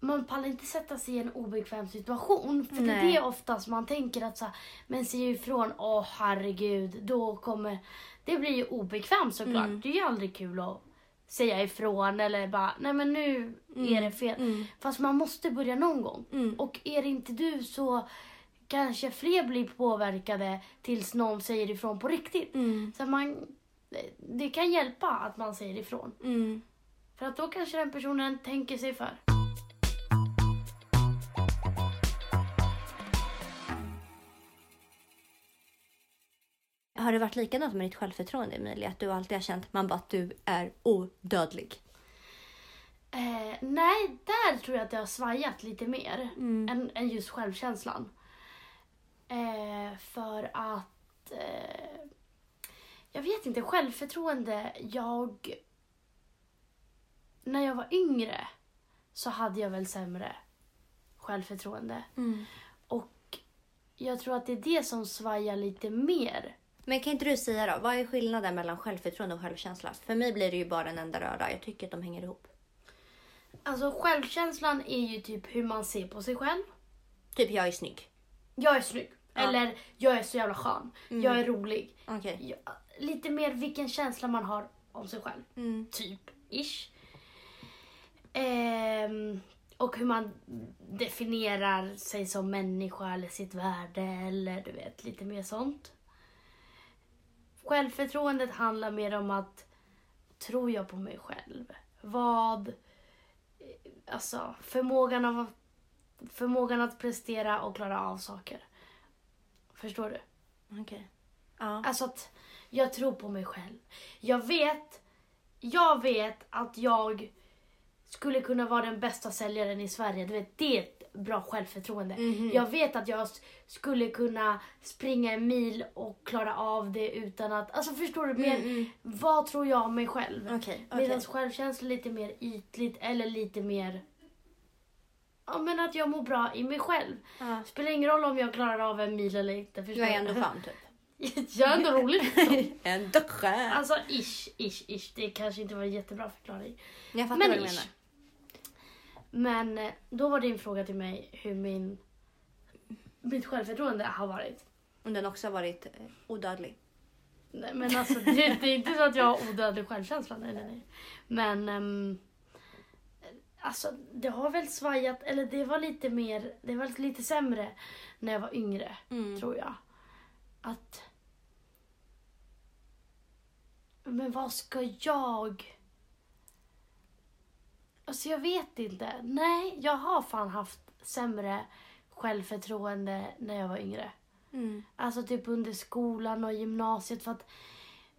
man pallar inte sätta sig i en obekväm situation. För nej, det är oftast man tänker att så här, men ser ju ifrån, herregud, då kommer, det blir ju obekvämt såklart. Mm. Det är ju aldrig kul att säga ifrån eller bara, nej men nu är det fel. Mm. Fast man måste börja någon gång. Mm. Och är det inte du så kanske fler blir påverkade tills någon säger ifrån på riktigt. Mm. Så man, det kan hjälpa att man säger ifrån. Mm. För att då kanske den personen tänker sig för. Har det varit likadant med ditt självförtroende, Emilia? Att du alltid har känt att du är odödlig? Nej, där tror jag att jag har svajat lite mer än just självkänslan. För att jag vet inte, självförtroende, när jag var yngre så hade jag väl sämre självförtroende. Mm. Och jag tror att det är det som svajar lite mer. Men kan inte du säga då, vad är skillnaden mellan självförtroende och självkänsla? För mig blir det ju bara en enda röra, jag tycker att de hänger ihop. Alltså självkänslan är ju typ hur man ser på sig själv. Typ jag är snygg. Jag är snygg. Ja. Eller jag är så jävla skön. Mm. Jag är rolig. Okay. Lite mer vilken känsla man har om sig själv. Mm. Typ, ish. Och hur man definierar sig som människa eller sitt värde. Eller du vet, lite mer sånt. Självförtroendet handlar mer om att, tror jag på mig själv? Alltså förmågan att prestera och klara av saker. Förstår du? Okej. Okay. Ja. Alltså att jag tror på mig själv. Jag vet att jag skulle kunna vara den bästa säljaren i Sverige. Du vet, det är ett bra självförtroende. Mm-hmm. Jag vet att jag skulle kunna springa en mil och klara av det utan att... Alltså förstår du? Men vad tror jag om mig själv? Okay. Medan självkänsla lite mer ytligt eller lite mer... Ja, men att jag mår bra i mig själv. Spelar ingen roll om jag klarar av en mil eller inte. Jag är ändå skön typ. Jag är ändå rolig. Ändå skön. Alltså ish. Det kanske inte var en jättebra förklaring. Jag fattar vad du menar. Men då var din fråga till mig hur mitt självförtroende har varit. Om den också har varit odödlig. Nej, men alltså det är inte så att jag har odödlig självkänsla. Nej. Men... Alltså det har väl svajat, eller det var lite sämre när jag var yngre, tror jag. Men vad ska jag? Alltså jag vet inte. Nej, jag har fan haft sämre självförtroende när jag var yngre. Mm. Alltså typ under skolan och gymnasiet, för att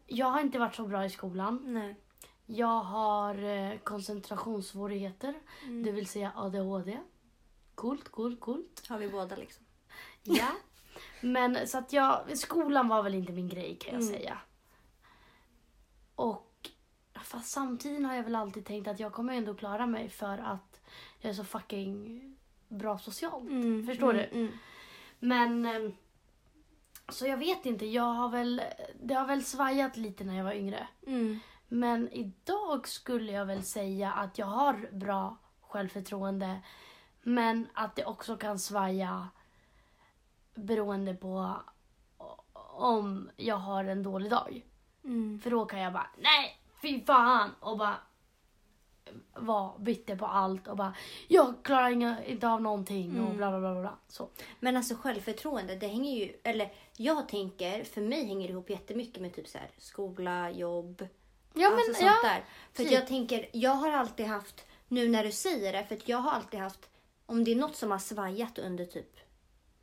jag har inte varit så bra i skolan. Nej. Jag har koncentrationssvårigheter, det vill säga ADHD. Coolt. Har vi båda liksom. Ja, men så att skolan var väl inte min grej kan jag säga. Och fast samtidigt har jag väl alltid tänkt att jag kommer ändå klara mig för att jag är så fucking bra socialt. Förstår du? Men så jag vet inte, det har väl svajat lite när jag var yngre. Mm. Men idag skulle jag väl säga att jag har bra självförtroende. Men att det också kan svaja beroende på om jag har en dålig dag. Mm. För då kan jag bara, nej, fy fan. Och bara vara bitter på allt. Och bara, jag klarar inte av någonting. Och bla bla bla bla. Så. Men alltså självförtroende, det hänger ju... Eller jag tänker, för mig hänger det ihop jättemycket med typ så här, skola, jobb... Ja, men, alltså sånt där. För jag tänker, jag har alltid haft, nu när du säger det, för att jag har alltid haft, om det är något som har svajat under typ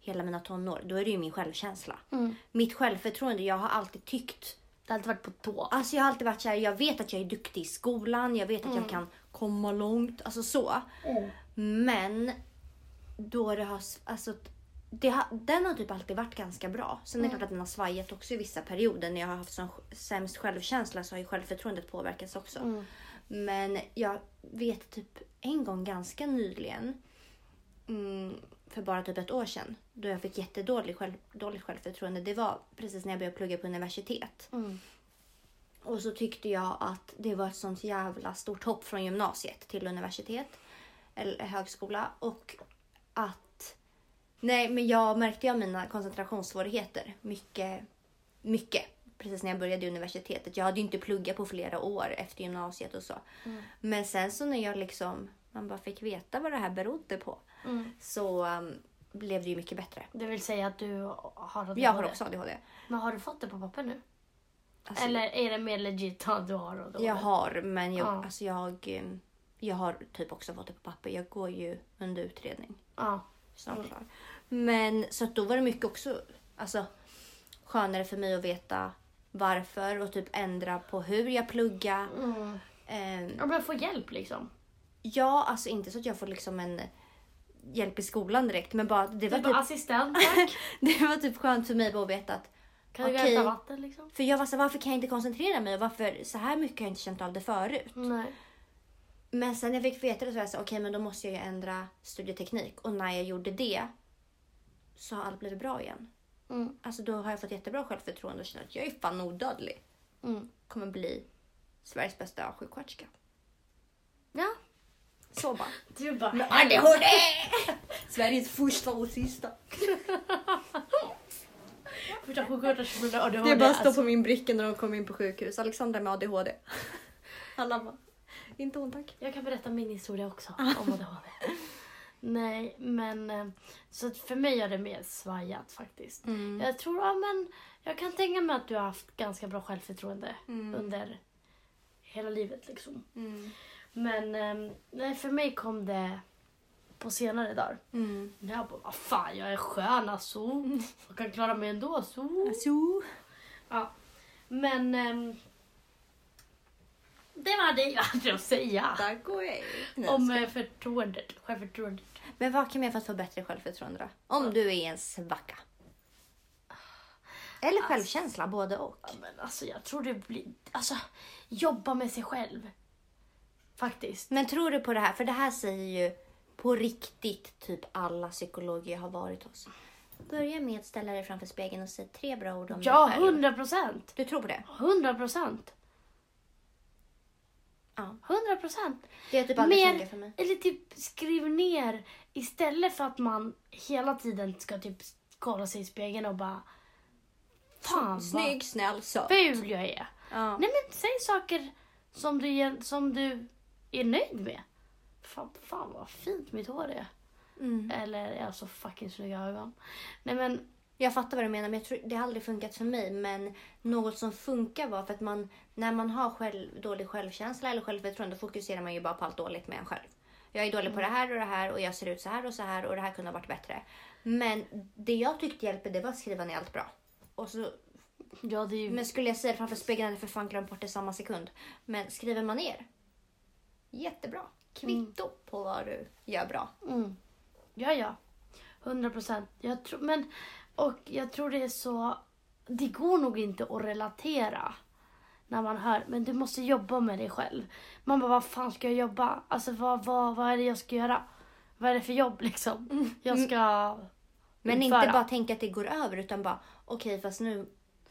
hela mina tonår, då är det ju min självkänsla. Mitt självförtroende, jag har alltid tyckt. Det har alltid varit på tå. Alltså jag har alltid varit så här, jag vet att jag är duktig i skolan, jag vet att jag kan komma långt, alltså så. Men, då det har, alltså... den har typ alltid varit ganska bra. Sen är det klart att den har svajat också i vissa perioder. När jag har haft sån sämst självkänsla så har ju självförtroendet påverkats också. Men jag vet typ en gång ganska nyligen, för bara typ ett år sedan, då jag fick jättedåligt självförtroende. Det var precis när jag började plugga på universitet. Mm. Och så tyckte jag att det var ett sånt jävla stort hopp från gymnasiet till universitet eller högskola. Och att, nej men jag märkte jag mina koncentrationssvårigheter mycket precis när jag började universitetet. Jag hade ju inte pluggat på flera år efter gymnasiet och så. Mm. Men sen så när jag liksom, man bara fick veta vad det här berodde på, så blev det ju mycket bättre. Det vill säga att du har ADHD? Jag har också ADHD. Men har du fått det på papper nu? Alltså, eller är det mer legit att du har ADHD? Jag har, men alltså jag har typ också fått det på papper. Jag går ju under utredning. Ja. Snart klar. Men så att då var det mycket också, alltså skönare för mig att veta varför och typ ändra på hur jag pluggar. Mm. Jag börjar få hjälp liksom. Ja, alltså inte så att jag får liksom en hjälp i skolan direkt, men bara det var typ assistent, tack. Det var typ skönt för mig att veta att kan du hämta vatten liksom? För jag var så, varför kan jag inte koncentrera mig? Varför så här mycket har jag inte känt av det förut? Nej. Men sen jag fick veta det så jag sa, okej, men då måste jag ju ändra studieteknik. Och när jag gjorde det så har allt blivit bra igen. Mm. Alltså då har jag fått jättebra självförtroende och känner att jag är fan odödlig. Mm. Kommer bli Sveriges bästa sjuksköterska. Ja. Så bara. Du bara. Men ADHD! Sveriges första och sista. Första sjuksköterska med ADHD. Det bara står på min bricka när de kom in på sjukhus. Alexandra med ADHD. Alla bara. Inte hon, tack. Jag kan berätta min historia också om ADHD. Nej, men så för mig är det mer svajat faktiskt. Mm. Jag tror, ja men jag kan tänka mig att du har haft ganska bra självförtroende under hela livet liksom. Mm. Men nej, för mig kom det på senare dagar. Mm. Jag bara, vad fan, jag är skön alltså. Jag kan klara mig ändå så. Alltså. Ja, men det var det jag hade att säga. Tack och hej. Om självförtroendet. Men vad kan man göra för att få bättre självförtroende då? Om du är en svacka. Eller alltså, självkänsla, både och. Ja, men alltså jag tror det blir... Alltså, jobba med sig själv. Faktiskt. Men tror du på det här? För det här säger ju på riktigt typ alla psykologer har varit hos. Börja med att ställa dig framför spegeln och säga 3 bra ord om dig själv. 100%. Du tror på det? 100%. Ja, 100%. Det är typ mer, för mig. Eller typ skriv ner istället för att man hela tiden ska typ kolla sig i spegeln och bara fan, snygg, snäll, söt. Ful jag är. Ja. Nej men säg saker som du är nöjd med. Fan vad fint mitt hår är. Mm. Eller jag har så fucking snygga ögon. Nej men jag fattar vad du menar, men jag tror det har aldrig funkat för mig. Men något som funkar var för att man, när man har dålig självkänsla eller självförtroende, fokuserar man ju bara på allt dåligt med en själv. Jag är dålig på det här och jag ser ut så här och det här kunde ha varit bättre. Men det jag tyckte hjälpte, det var att skriva ner allt bra. Och så, ja, det är ju... Men skulle jag säga framför spegeln hade för fan glömt bort det samma sekund. Men skriver man ner, jättebra. Kvitto på vad du gör bra. Mm. Ja. 100%. Jag tror, men... Och jag tror det är så... Det går nog inte att relatera när man hör... Men du måste jobba med dig själv. Man bara, vad fan ska jag jobba? Alltså, vad är det jag ska göra? Vad är det för jobb, liksom? Jag ska... Men inte bara tänka att det går över, utan bara... Okej, fast nu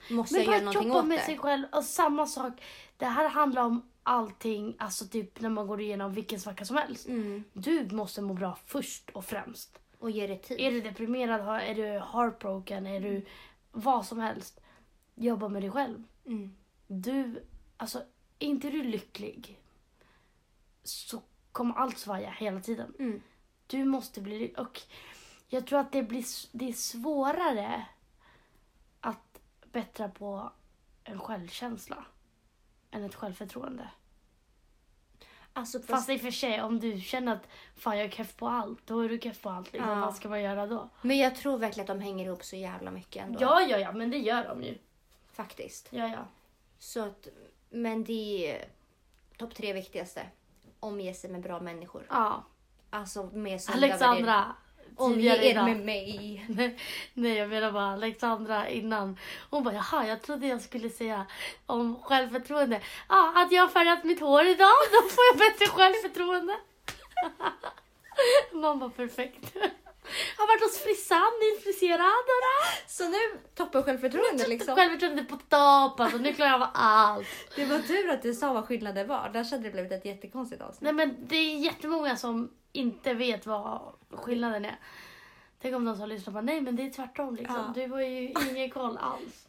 måste jag göra någonting åt det. Men bara jobba med sig själv. Och samma sak... Det här handlar om allting. Alltså, typ när man går igenom vilken svacka som helst. Mm. Du måste må bra först och främst. Och ge det tid. Är du deprimerad, är du heartbroken, är du vad som helst. Jobba med dig själv. Mm. Du, alltså, är inte du lycklig så kommer allt svaja hela tiden. Mm. Du måste bli, och jag tror att det är svårare att bättra på en självkänsla än ett självförtroende. Alltså, fast i och för sig, om du känner att fan jag är keff på allt, då är du keff på allt liksom. Ja. Vad ska man göra då? Men jag tror verkligen att de hänger ihop så jävla mycket ändå. Ja, men det gör de ju. Faktiskt. Ja. Så att, men det är topp 3 viktigaste. Omge sig med bra människor. Ja. Alltså med sunda värderingar. Alexandra, omge er med mig. Nej, jag menar bara Alexandra innan. Hon bara, jaha, jag trodde jag skulle säga om självförtroende. Ja, att jag har färgat mitt hår idag, då får jag bättre självförtroende. Mamma, perfekt. Har varit hos frissan, nyfriserad. Så nu toppar självförtroende liksom. Självförtroende på topp, alltså nu klarar jag av allt. Det var tur att du sa vad skillnaden var. Där kände det blivit ett jättekonstigt avsnitt. Nej, men det är jättemånga som inte vet vad skillnaden är. Tänk om de som lyssnar bara, nej men det är tvärtom liksom. Ja. Du var ju ingen koll alls.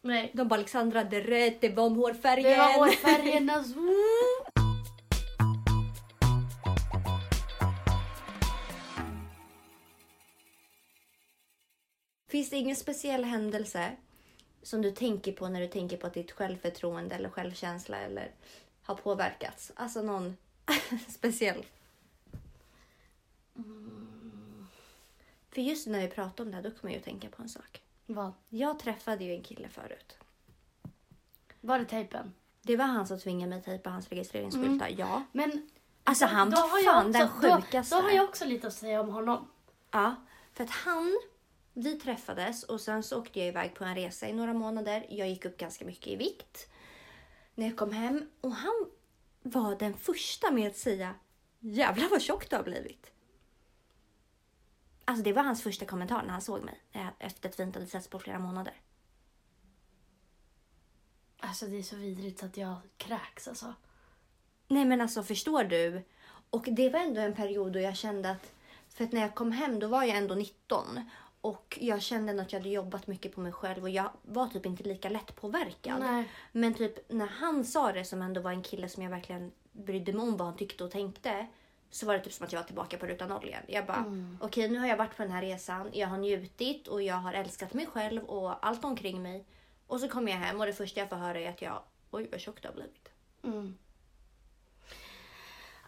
Nej. De bara, Alexandra hade rätt, det var om hårfärgen. Det var hårfärgen, alltså. Finns det ingen speciell händelse som du tänker på när du tänker på att ditt självförtroende eller självkänsla eller har påverkats? Alltså någon speciell. Mm. För just när vi pratar om det här, då kommer jag att tänka på en sak. Vad? Jag träffade ju en kille förut. Var det tejpen? Det var han som tvingade mig att tejpa hans registreringsskyltar, ja. Men alltså han var fan den sjukaste. Då har jag också lite att säga om honom. Ja, för att vi träffades och sen så åkte jag iväg på en resa i några månader. Jag gick upp ganska mycket i vikt när jag kom hem. Och han var den första med att säga, jävlar vad tjockt du har blivit. Alltså det var hans första kommentar när han såg mig. Efter att vi inte hade setts på flera månader. Alltså det är så vidrigt att jag kräks alltså. Nej men alltså förstår du. Och det var ändå en period då jag kände att. För att när jag kom hem då var jag ändå 19. Och jag kände att jag hade jobbat mycket på mig själv. Och jag var typ inte lika lätt påverkad. Nej. Men typ när han sa det, som ändå var en kille som jag verkligen brydde mig om vad han tyckte och tänkte. Så var det typ som att jag var tillbaka på ruta noll igen. Jag bara, okej, nu har jag varit på den här resan. Jag har njutit och jag har älskat mig själv och allt omkring mig. Och så kommer jag hem och det första jag får höra är att jag, oj vad tjockt det har blivit. Mm.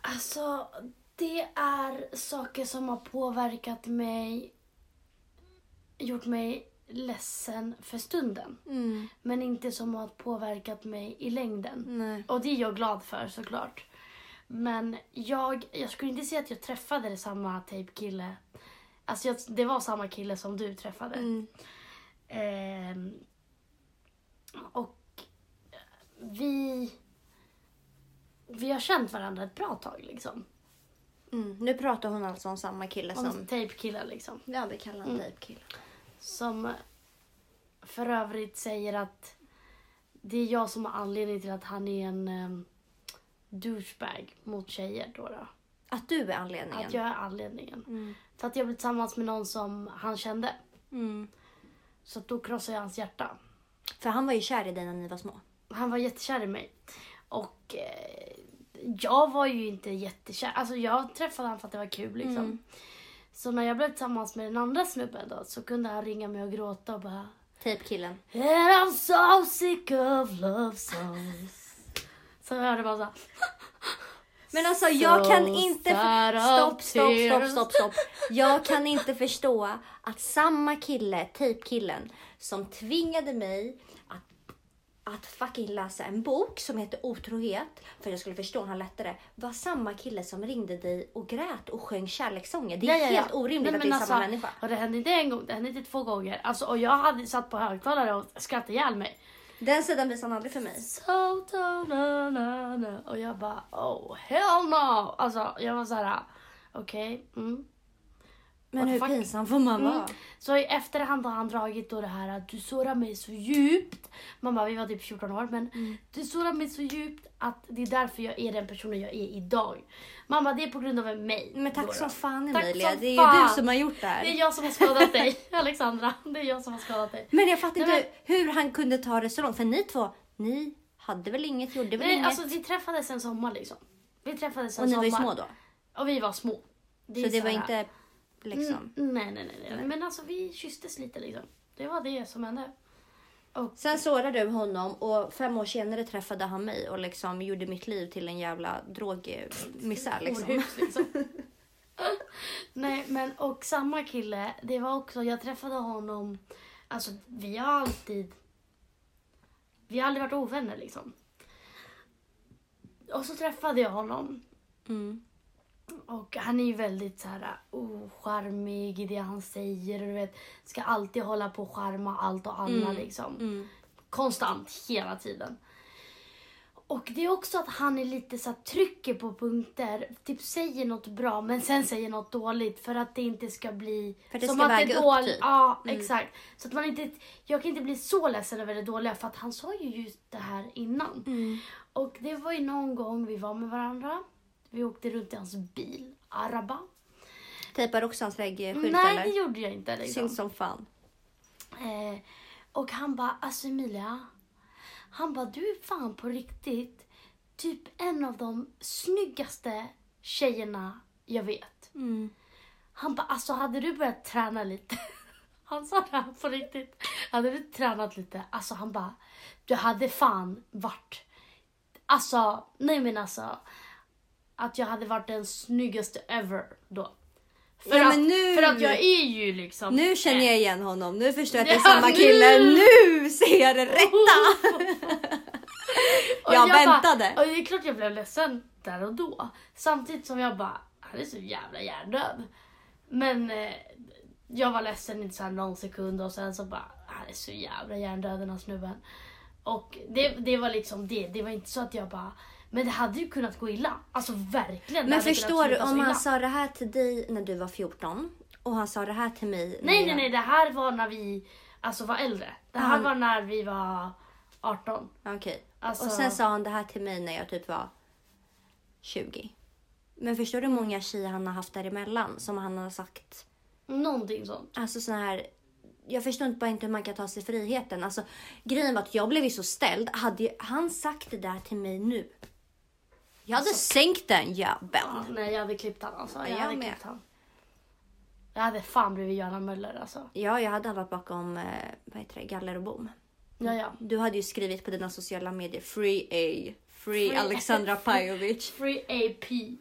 Alltså det är saker som har påverkat mig. Gjort mig ledsen för stunden. Mm. Men inte som har påverkat mig i längden. Nej. Och det är jag glad för såklart. Men jag skulle inte säga att jag träffade samma tejpkille. Alltså det var samma kille som du träffade. Mm. Och vi har känt varandra ett bra tag liksom. Mm. Nu pratar hon alltså om samma kille som tejpkille liksom. Ja, vi kallar han tejpkille. Som för övrigt säger att det är jag som har anledning till att han är en douchebag mot tjejer då. Att du är anledningen? Att jag är anledningen. Mm. För att jag blev tillsammans med någon som han kände. Mm. Så då krossade jag hans hjärta. För han var ju kär i dig när ni var små. Han var jättekär i mig. Och jag var ju inte jättekär. Alltså jag träffade han för att det var kul liksom. Mm. Så när jag blev tillsammans med den andra snubben då, så kunde han ringa mig och gråta och bara, typ killen. And I'm so sick of love songs. Så hörde bara så. Men alltså jag kan inte stopp. Jag kan inte förstå att samma kille, typ killen, som tvingade mig att fucking läsa en bok som heter Otrohet, för jag skulle förstå honom lättare, var samma kille som ringde dig och grät och sjöng kärlekssånger. Det är helt orimligt. Nej, att det är alltså, samma människa. Och det hände inte en gång, det hände inte två gånger. Alltså, och jag hade satt på högtalare och skrattade ihjäl mig. Den sidan visade han aldrig för mig. So, na, na, na. Och jag bara, oh hell no. Alltså jag var såhär, okej. Mm. Men hur pinsam får man vara? Mm. Så i efterhand har han dragit då det här att du sårar mig så djupt. Mamma, vi var typ 14 år, men du sårar mig så djupt att det är därför jag är den personen jag är idag. Mamma, det är på grund av mig. Men tack som fan, Emilia. Det är ju du som har gjort det här. Det är jag som har skadat dig, Alexandra. Det är jag som har skadat dig. Men jag fattar inte hur han kunde ta det så långt. För ni två, ni hade väl inget, gjorde väl inget? Alltså vi träffades en sommar liksom. Och ni var ju små då? Och vi var små. Så det var inte... Liksom. Nej. Men alltså vi kysstes lite liksom. Det var det som hände. Och sen sårade du honom. Och 5 år senare träffade han mig. Och liksom gjorde mitt liv till en jävla drogmissär liksom. Orhus, liksom. Nej men och samma kille. Det var också, jag träffade honom. Alltså vi har aldrig varit ovänner liksom. Och så träffade jag honom. Och han är ju väldigt så här ocharmig i det han säger. Du vet, ska alltid hålla på och charma allt och alla liksom. Mm. Konstant, hela tiden. Och det är också att han är lite så här, trycker på punkter. Typ säger något bra men sen säger något dåligt. För att det inte ska bli... För det som ska att väga det upp typ. Ja, exakt. Så att man inte... Jag kan inte bli så ledsen över det dåliga. För att han sa ju just det här innan. Mm. Och det var ju någon gång vi var med varandra. Vi åkte runt i hans bil. Araba. Tejpade också hans väggskylt. Nej, det gjorde jag inte. Liksom. Syns som fan. Och han bara, alltså Emilia... Han bara, du är fan på riktigt typ en av de snyggaste tjejerna jag vet. Mm. Han bara, alltså hade du börjat träna lite? Han sa det här på riktigt. Hade du tränat lite? Alltså han bara, du hade fan varit... Alltså, nej men alltså... Att jag hade varit den snyggaste ever då. För att jag är ju liksom... Nu känner jag igen honom. Nu förstår jag att det är samma kille. Nu ser jag det rätta. jag väntade. Bara, och det är klart jag blev ledsen där och då. Samtidigt som jag bara... Han är så jävla hjärndöd. Men jag var ledsen inte så här någon sekund. Och sen så bara... Han är så jävla hjärndöd den här snubben. Och det var liksom det. Det var inte så att jag bara... Men det hade ju kunnat gå illa. Alltså verkligen. Men förstår du, om han sa det här till dig när du var 14. Och han sa det här till mig. Nej, det här var när vi alltså var äldre. Det här var när vi var 18. Okej. Okay. Alltså... Och sen sa han det här till mig när jag typ var 20. Men förstår du hur många tjejer han har haft däremellan som han har sagt? Någonting sånt. Alltså sån här... Jag förstår inte bara hur man kan ta sig friheten. Alltså grejen var att jag blev ju så ställd. Hade han sagt det där till mig nu? Jag hade sänkt den jäveln. Ja, nej, jag hade klippt han alltså. Jag hade fan blivit Göran Möller alltså. Ja, jag hade varit bakom galler och bom. Ja. Du hade ju skrivit på dina sociala medier Free A. Free Alexandra Pajovic. Free AP.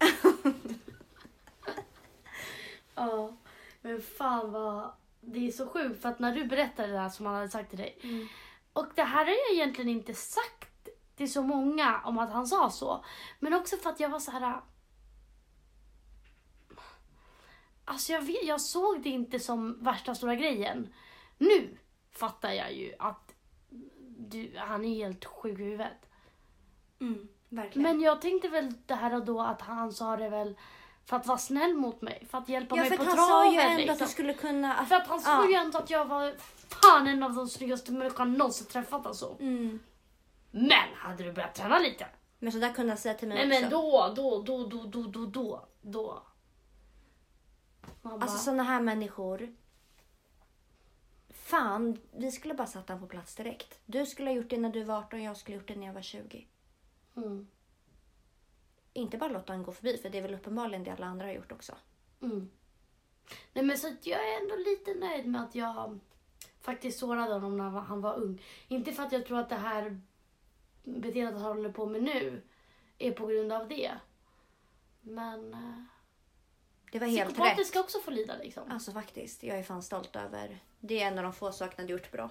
Ja, men fan vad... Det är så sjukt för att när du berättade det här som han hade sagt till dig. Mm. Och det här har jag egentligen inte sagt till så många om att han sa så. Men också för att jag var så här. Alltså jag såg det inte som värsta stora grejen. Nu fattar jag ju att han är helt sjuk i huvudet. Mm, verkligen. Men jag tänkte väl det här och då att han sa det väl för att vara snäll mot mig. För att hjälpa mig på traven. Ja, för han sa ju ändå liksom. Att du skulle kunna... För att han såg ju ändå att jag var fan en av de snyggaste människan någonsin träffat alltså. Mm. Men hade du börjat träna lite? Men så där kunde han säga till mig. Nej, också. Men då. Mamma. Alltså sådana här människor. Fan, vi skulle bara satt han på plats direkt. Du skulle ha gjort det när du var 18 och jag skulle ha gjort det när jag var 20. Mm. Inte bara låta han gå förbi, för det är väl uppenbarligen det alla andra har gjort också. Mm. Nej, men så att jag är ändå lite nöjd med att jag faktiskt sårade honom när han var ung. Inte för att jag tror att det här beteendet han håller på med nu är på grund av det. Men... Det var helt rätt. Psykopater ska också få lida liksom. Alltså faktiskt, jag är fan stolt över. Det är en av de få sakerna du gjort bra.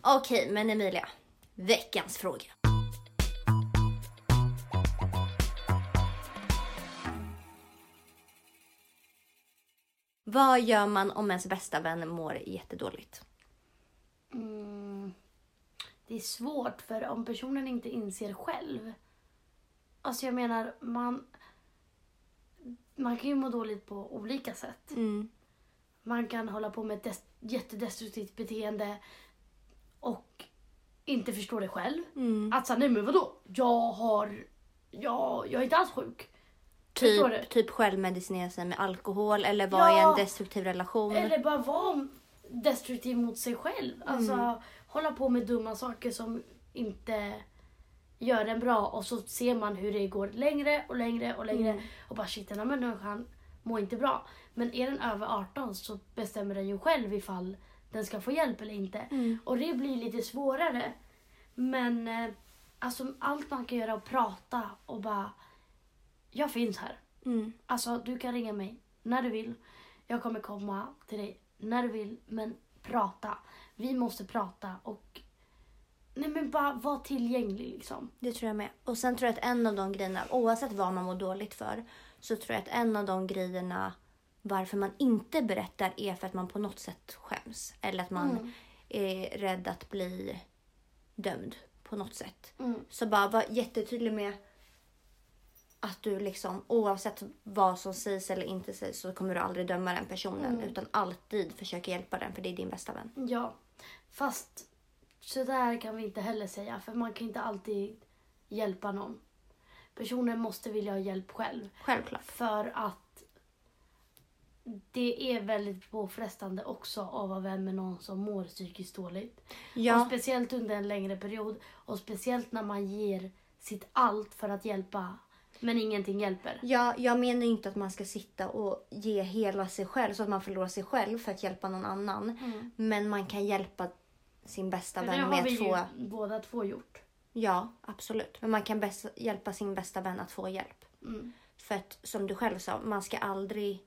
Okej, men Emilia. Veckans fråga. Vad gör man om ens bästa vän mår jättedåligt? Det är svårt för om personen inte inser själv. Alltså jag menar, man kan ju må dåligt på olika sätt. Mm. Man kan hålla på med ett jättedestruktivt beteende och inte förstå det själv. Mm. Att säga, nej men vadå? Jag är inte alls sjuk. Typ självmedicinera sig med alkohol eller vara i en destruktiv relation. Eller bara vara destruktiv mot sig själv. Alltså hålla på med dumma saker som inte gör en bra. Och så ser man hur det går längre och längre och längre. Mm. Och bara shit, den här människan mår inte bra. Men är den över 18 så bestämmer den ju själv ifall den ska få hjälp eller inte. Mm. Och det blir lite svårare. Men alltså allt man kan göra är att prata och bara... Jag finns här. Mm. Alltså du kan ringa mig när du vill. Jag kommer komma till dig när du vill. Men prata. Vi måste prata och Nej, men bara vara tillgänglig liksom. Det tror jag med. Och sen tror jag att en av de grejerna, oavsett vad man mår dåligt för, så tror jag att en av de grejerna varför man inte berättar är för att man på något sätt skäms. Eller att man är rädd att bli dömd på något sätt. Mm. Så bara var jättetydlig med att du liksom, oavsett vad som sägs eller inte sägs, så kommer du aldrig döma den personen. Mm. Utan alltid försöka hjälpa den, för det är din bästa vän. Ja, fast så där kan vi inte heller säga. För man kan inte alltid hjälpa någon. Personen måste vilja ha hjälp själv. Självklart. För att det är väldigt påfrestande också att vara vän med någon som mår psykiskt dåligt. Ja. Och speciellt under en längre period. Och speciellt när man ger sitt allt för att hjälpa. Men ingenting hjälper. Ja, jag menar inte att man ska sitta och ge hela sig själv. Så att man förlorar sig själv för att hjälpa någon annan. Mm. Men man kan hjälpa sin bästa vän med att få... Det har vi ju båda två gjort. Ja, absolut. Men man kan hjälpa sin bästa vän att få hjälp. Mm. För att, som du själv sa, man ska aldrig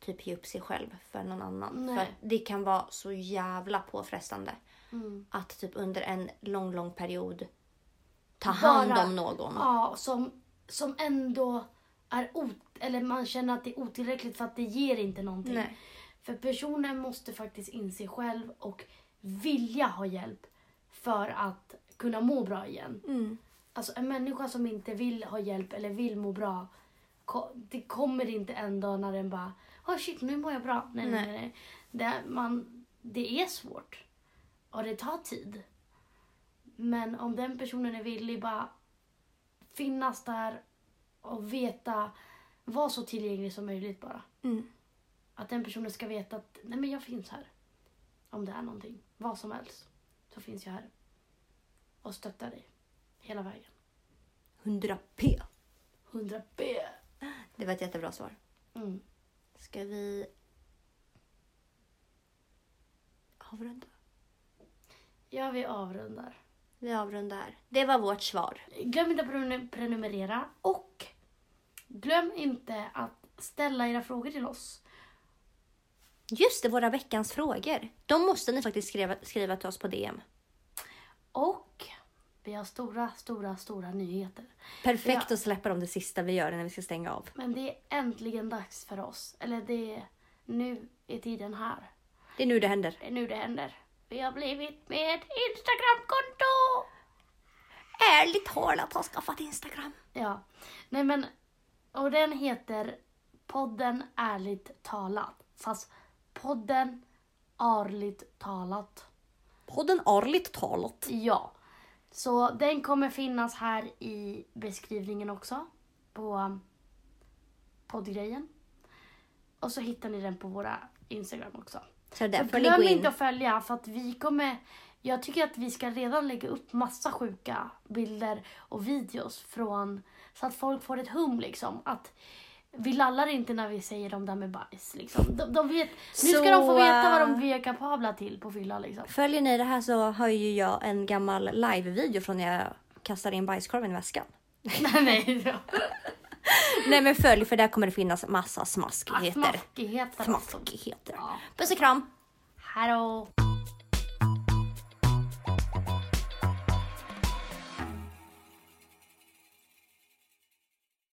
typ ge upp sig själv för någon annan. Nej. För det kan vara så jävla påfrestande. Mm. Att typ under en lång period ta hand om någon. Ja, som ändå är eller man känner att det är otillräckligt för att det ger inte någonting. Nej. För personen måste faktiskt inse själv och vilja ha hjälp för att kunna må bra igen. Mm. Alltså en människa som inte vill ha hjälp eller vill må bra, det kommer inte en dag när den bara, shit, nu mår jag bra. Nej. Det är svårt och det tar tid. Men om den personen är villig bara finnas där och veta, vara så tillgänglig som möjligt bara. Mm. Att den personen ska veta att, nej men jag finns här. Om det är någonting, vad som helst, så finns jag här. Och stöttar dig hela vägen. 100p. 100p. Det var ett jättebra svar. Mm. Ska vi avrunda? Ja, vi avrundar. Det var vårt svar. Glöm inte att prenumerera. Och glöm inte att ställa era frågor till oss. Just det, våra veckans frågor. De måste ni faktiskt skriva till oss på DM. Och vi har stora nyheter. Perfekt att släppa dem det sista vi gör när vi ska stänga av. Men det är äntligen dags för oss. Eller nu är tiden här. Det är nu det händer. Vi har blivit med Instagramkonto. Ärligt talat har skaffat Instagram. Ja. Nej men, och den heter podden Ärligt Talat. Fast podden Ärligt Talat. Podden Ärligt Talat. Ja. Så den kommer finnas här i beskrivningen också. På poddgrejen. Och så hittar ni den på våra Instagram också. Så glöm inte att följa, för att jag tycker att vi ska redan lägga upp massa sjuka bilder och videos så att folk får ett hum liksom, att vi lallar inte när vi säger de där med bajs liksom. De vet, nu ska de få veta vad de är kapabla till på fylla liksom. Följer ni det här så har ju jag en gammal live-video från när jag kastade in bajskorven i väskan. Nej. Nej men följ, för där kommer det finnas massa smaskigheter. Smaskigheter. Puss och kram. Hej då.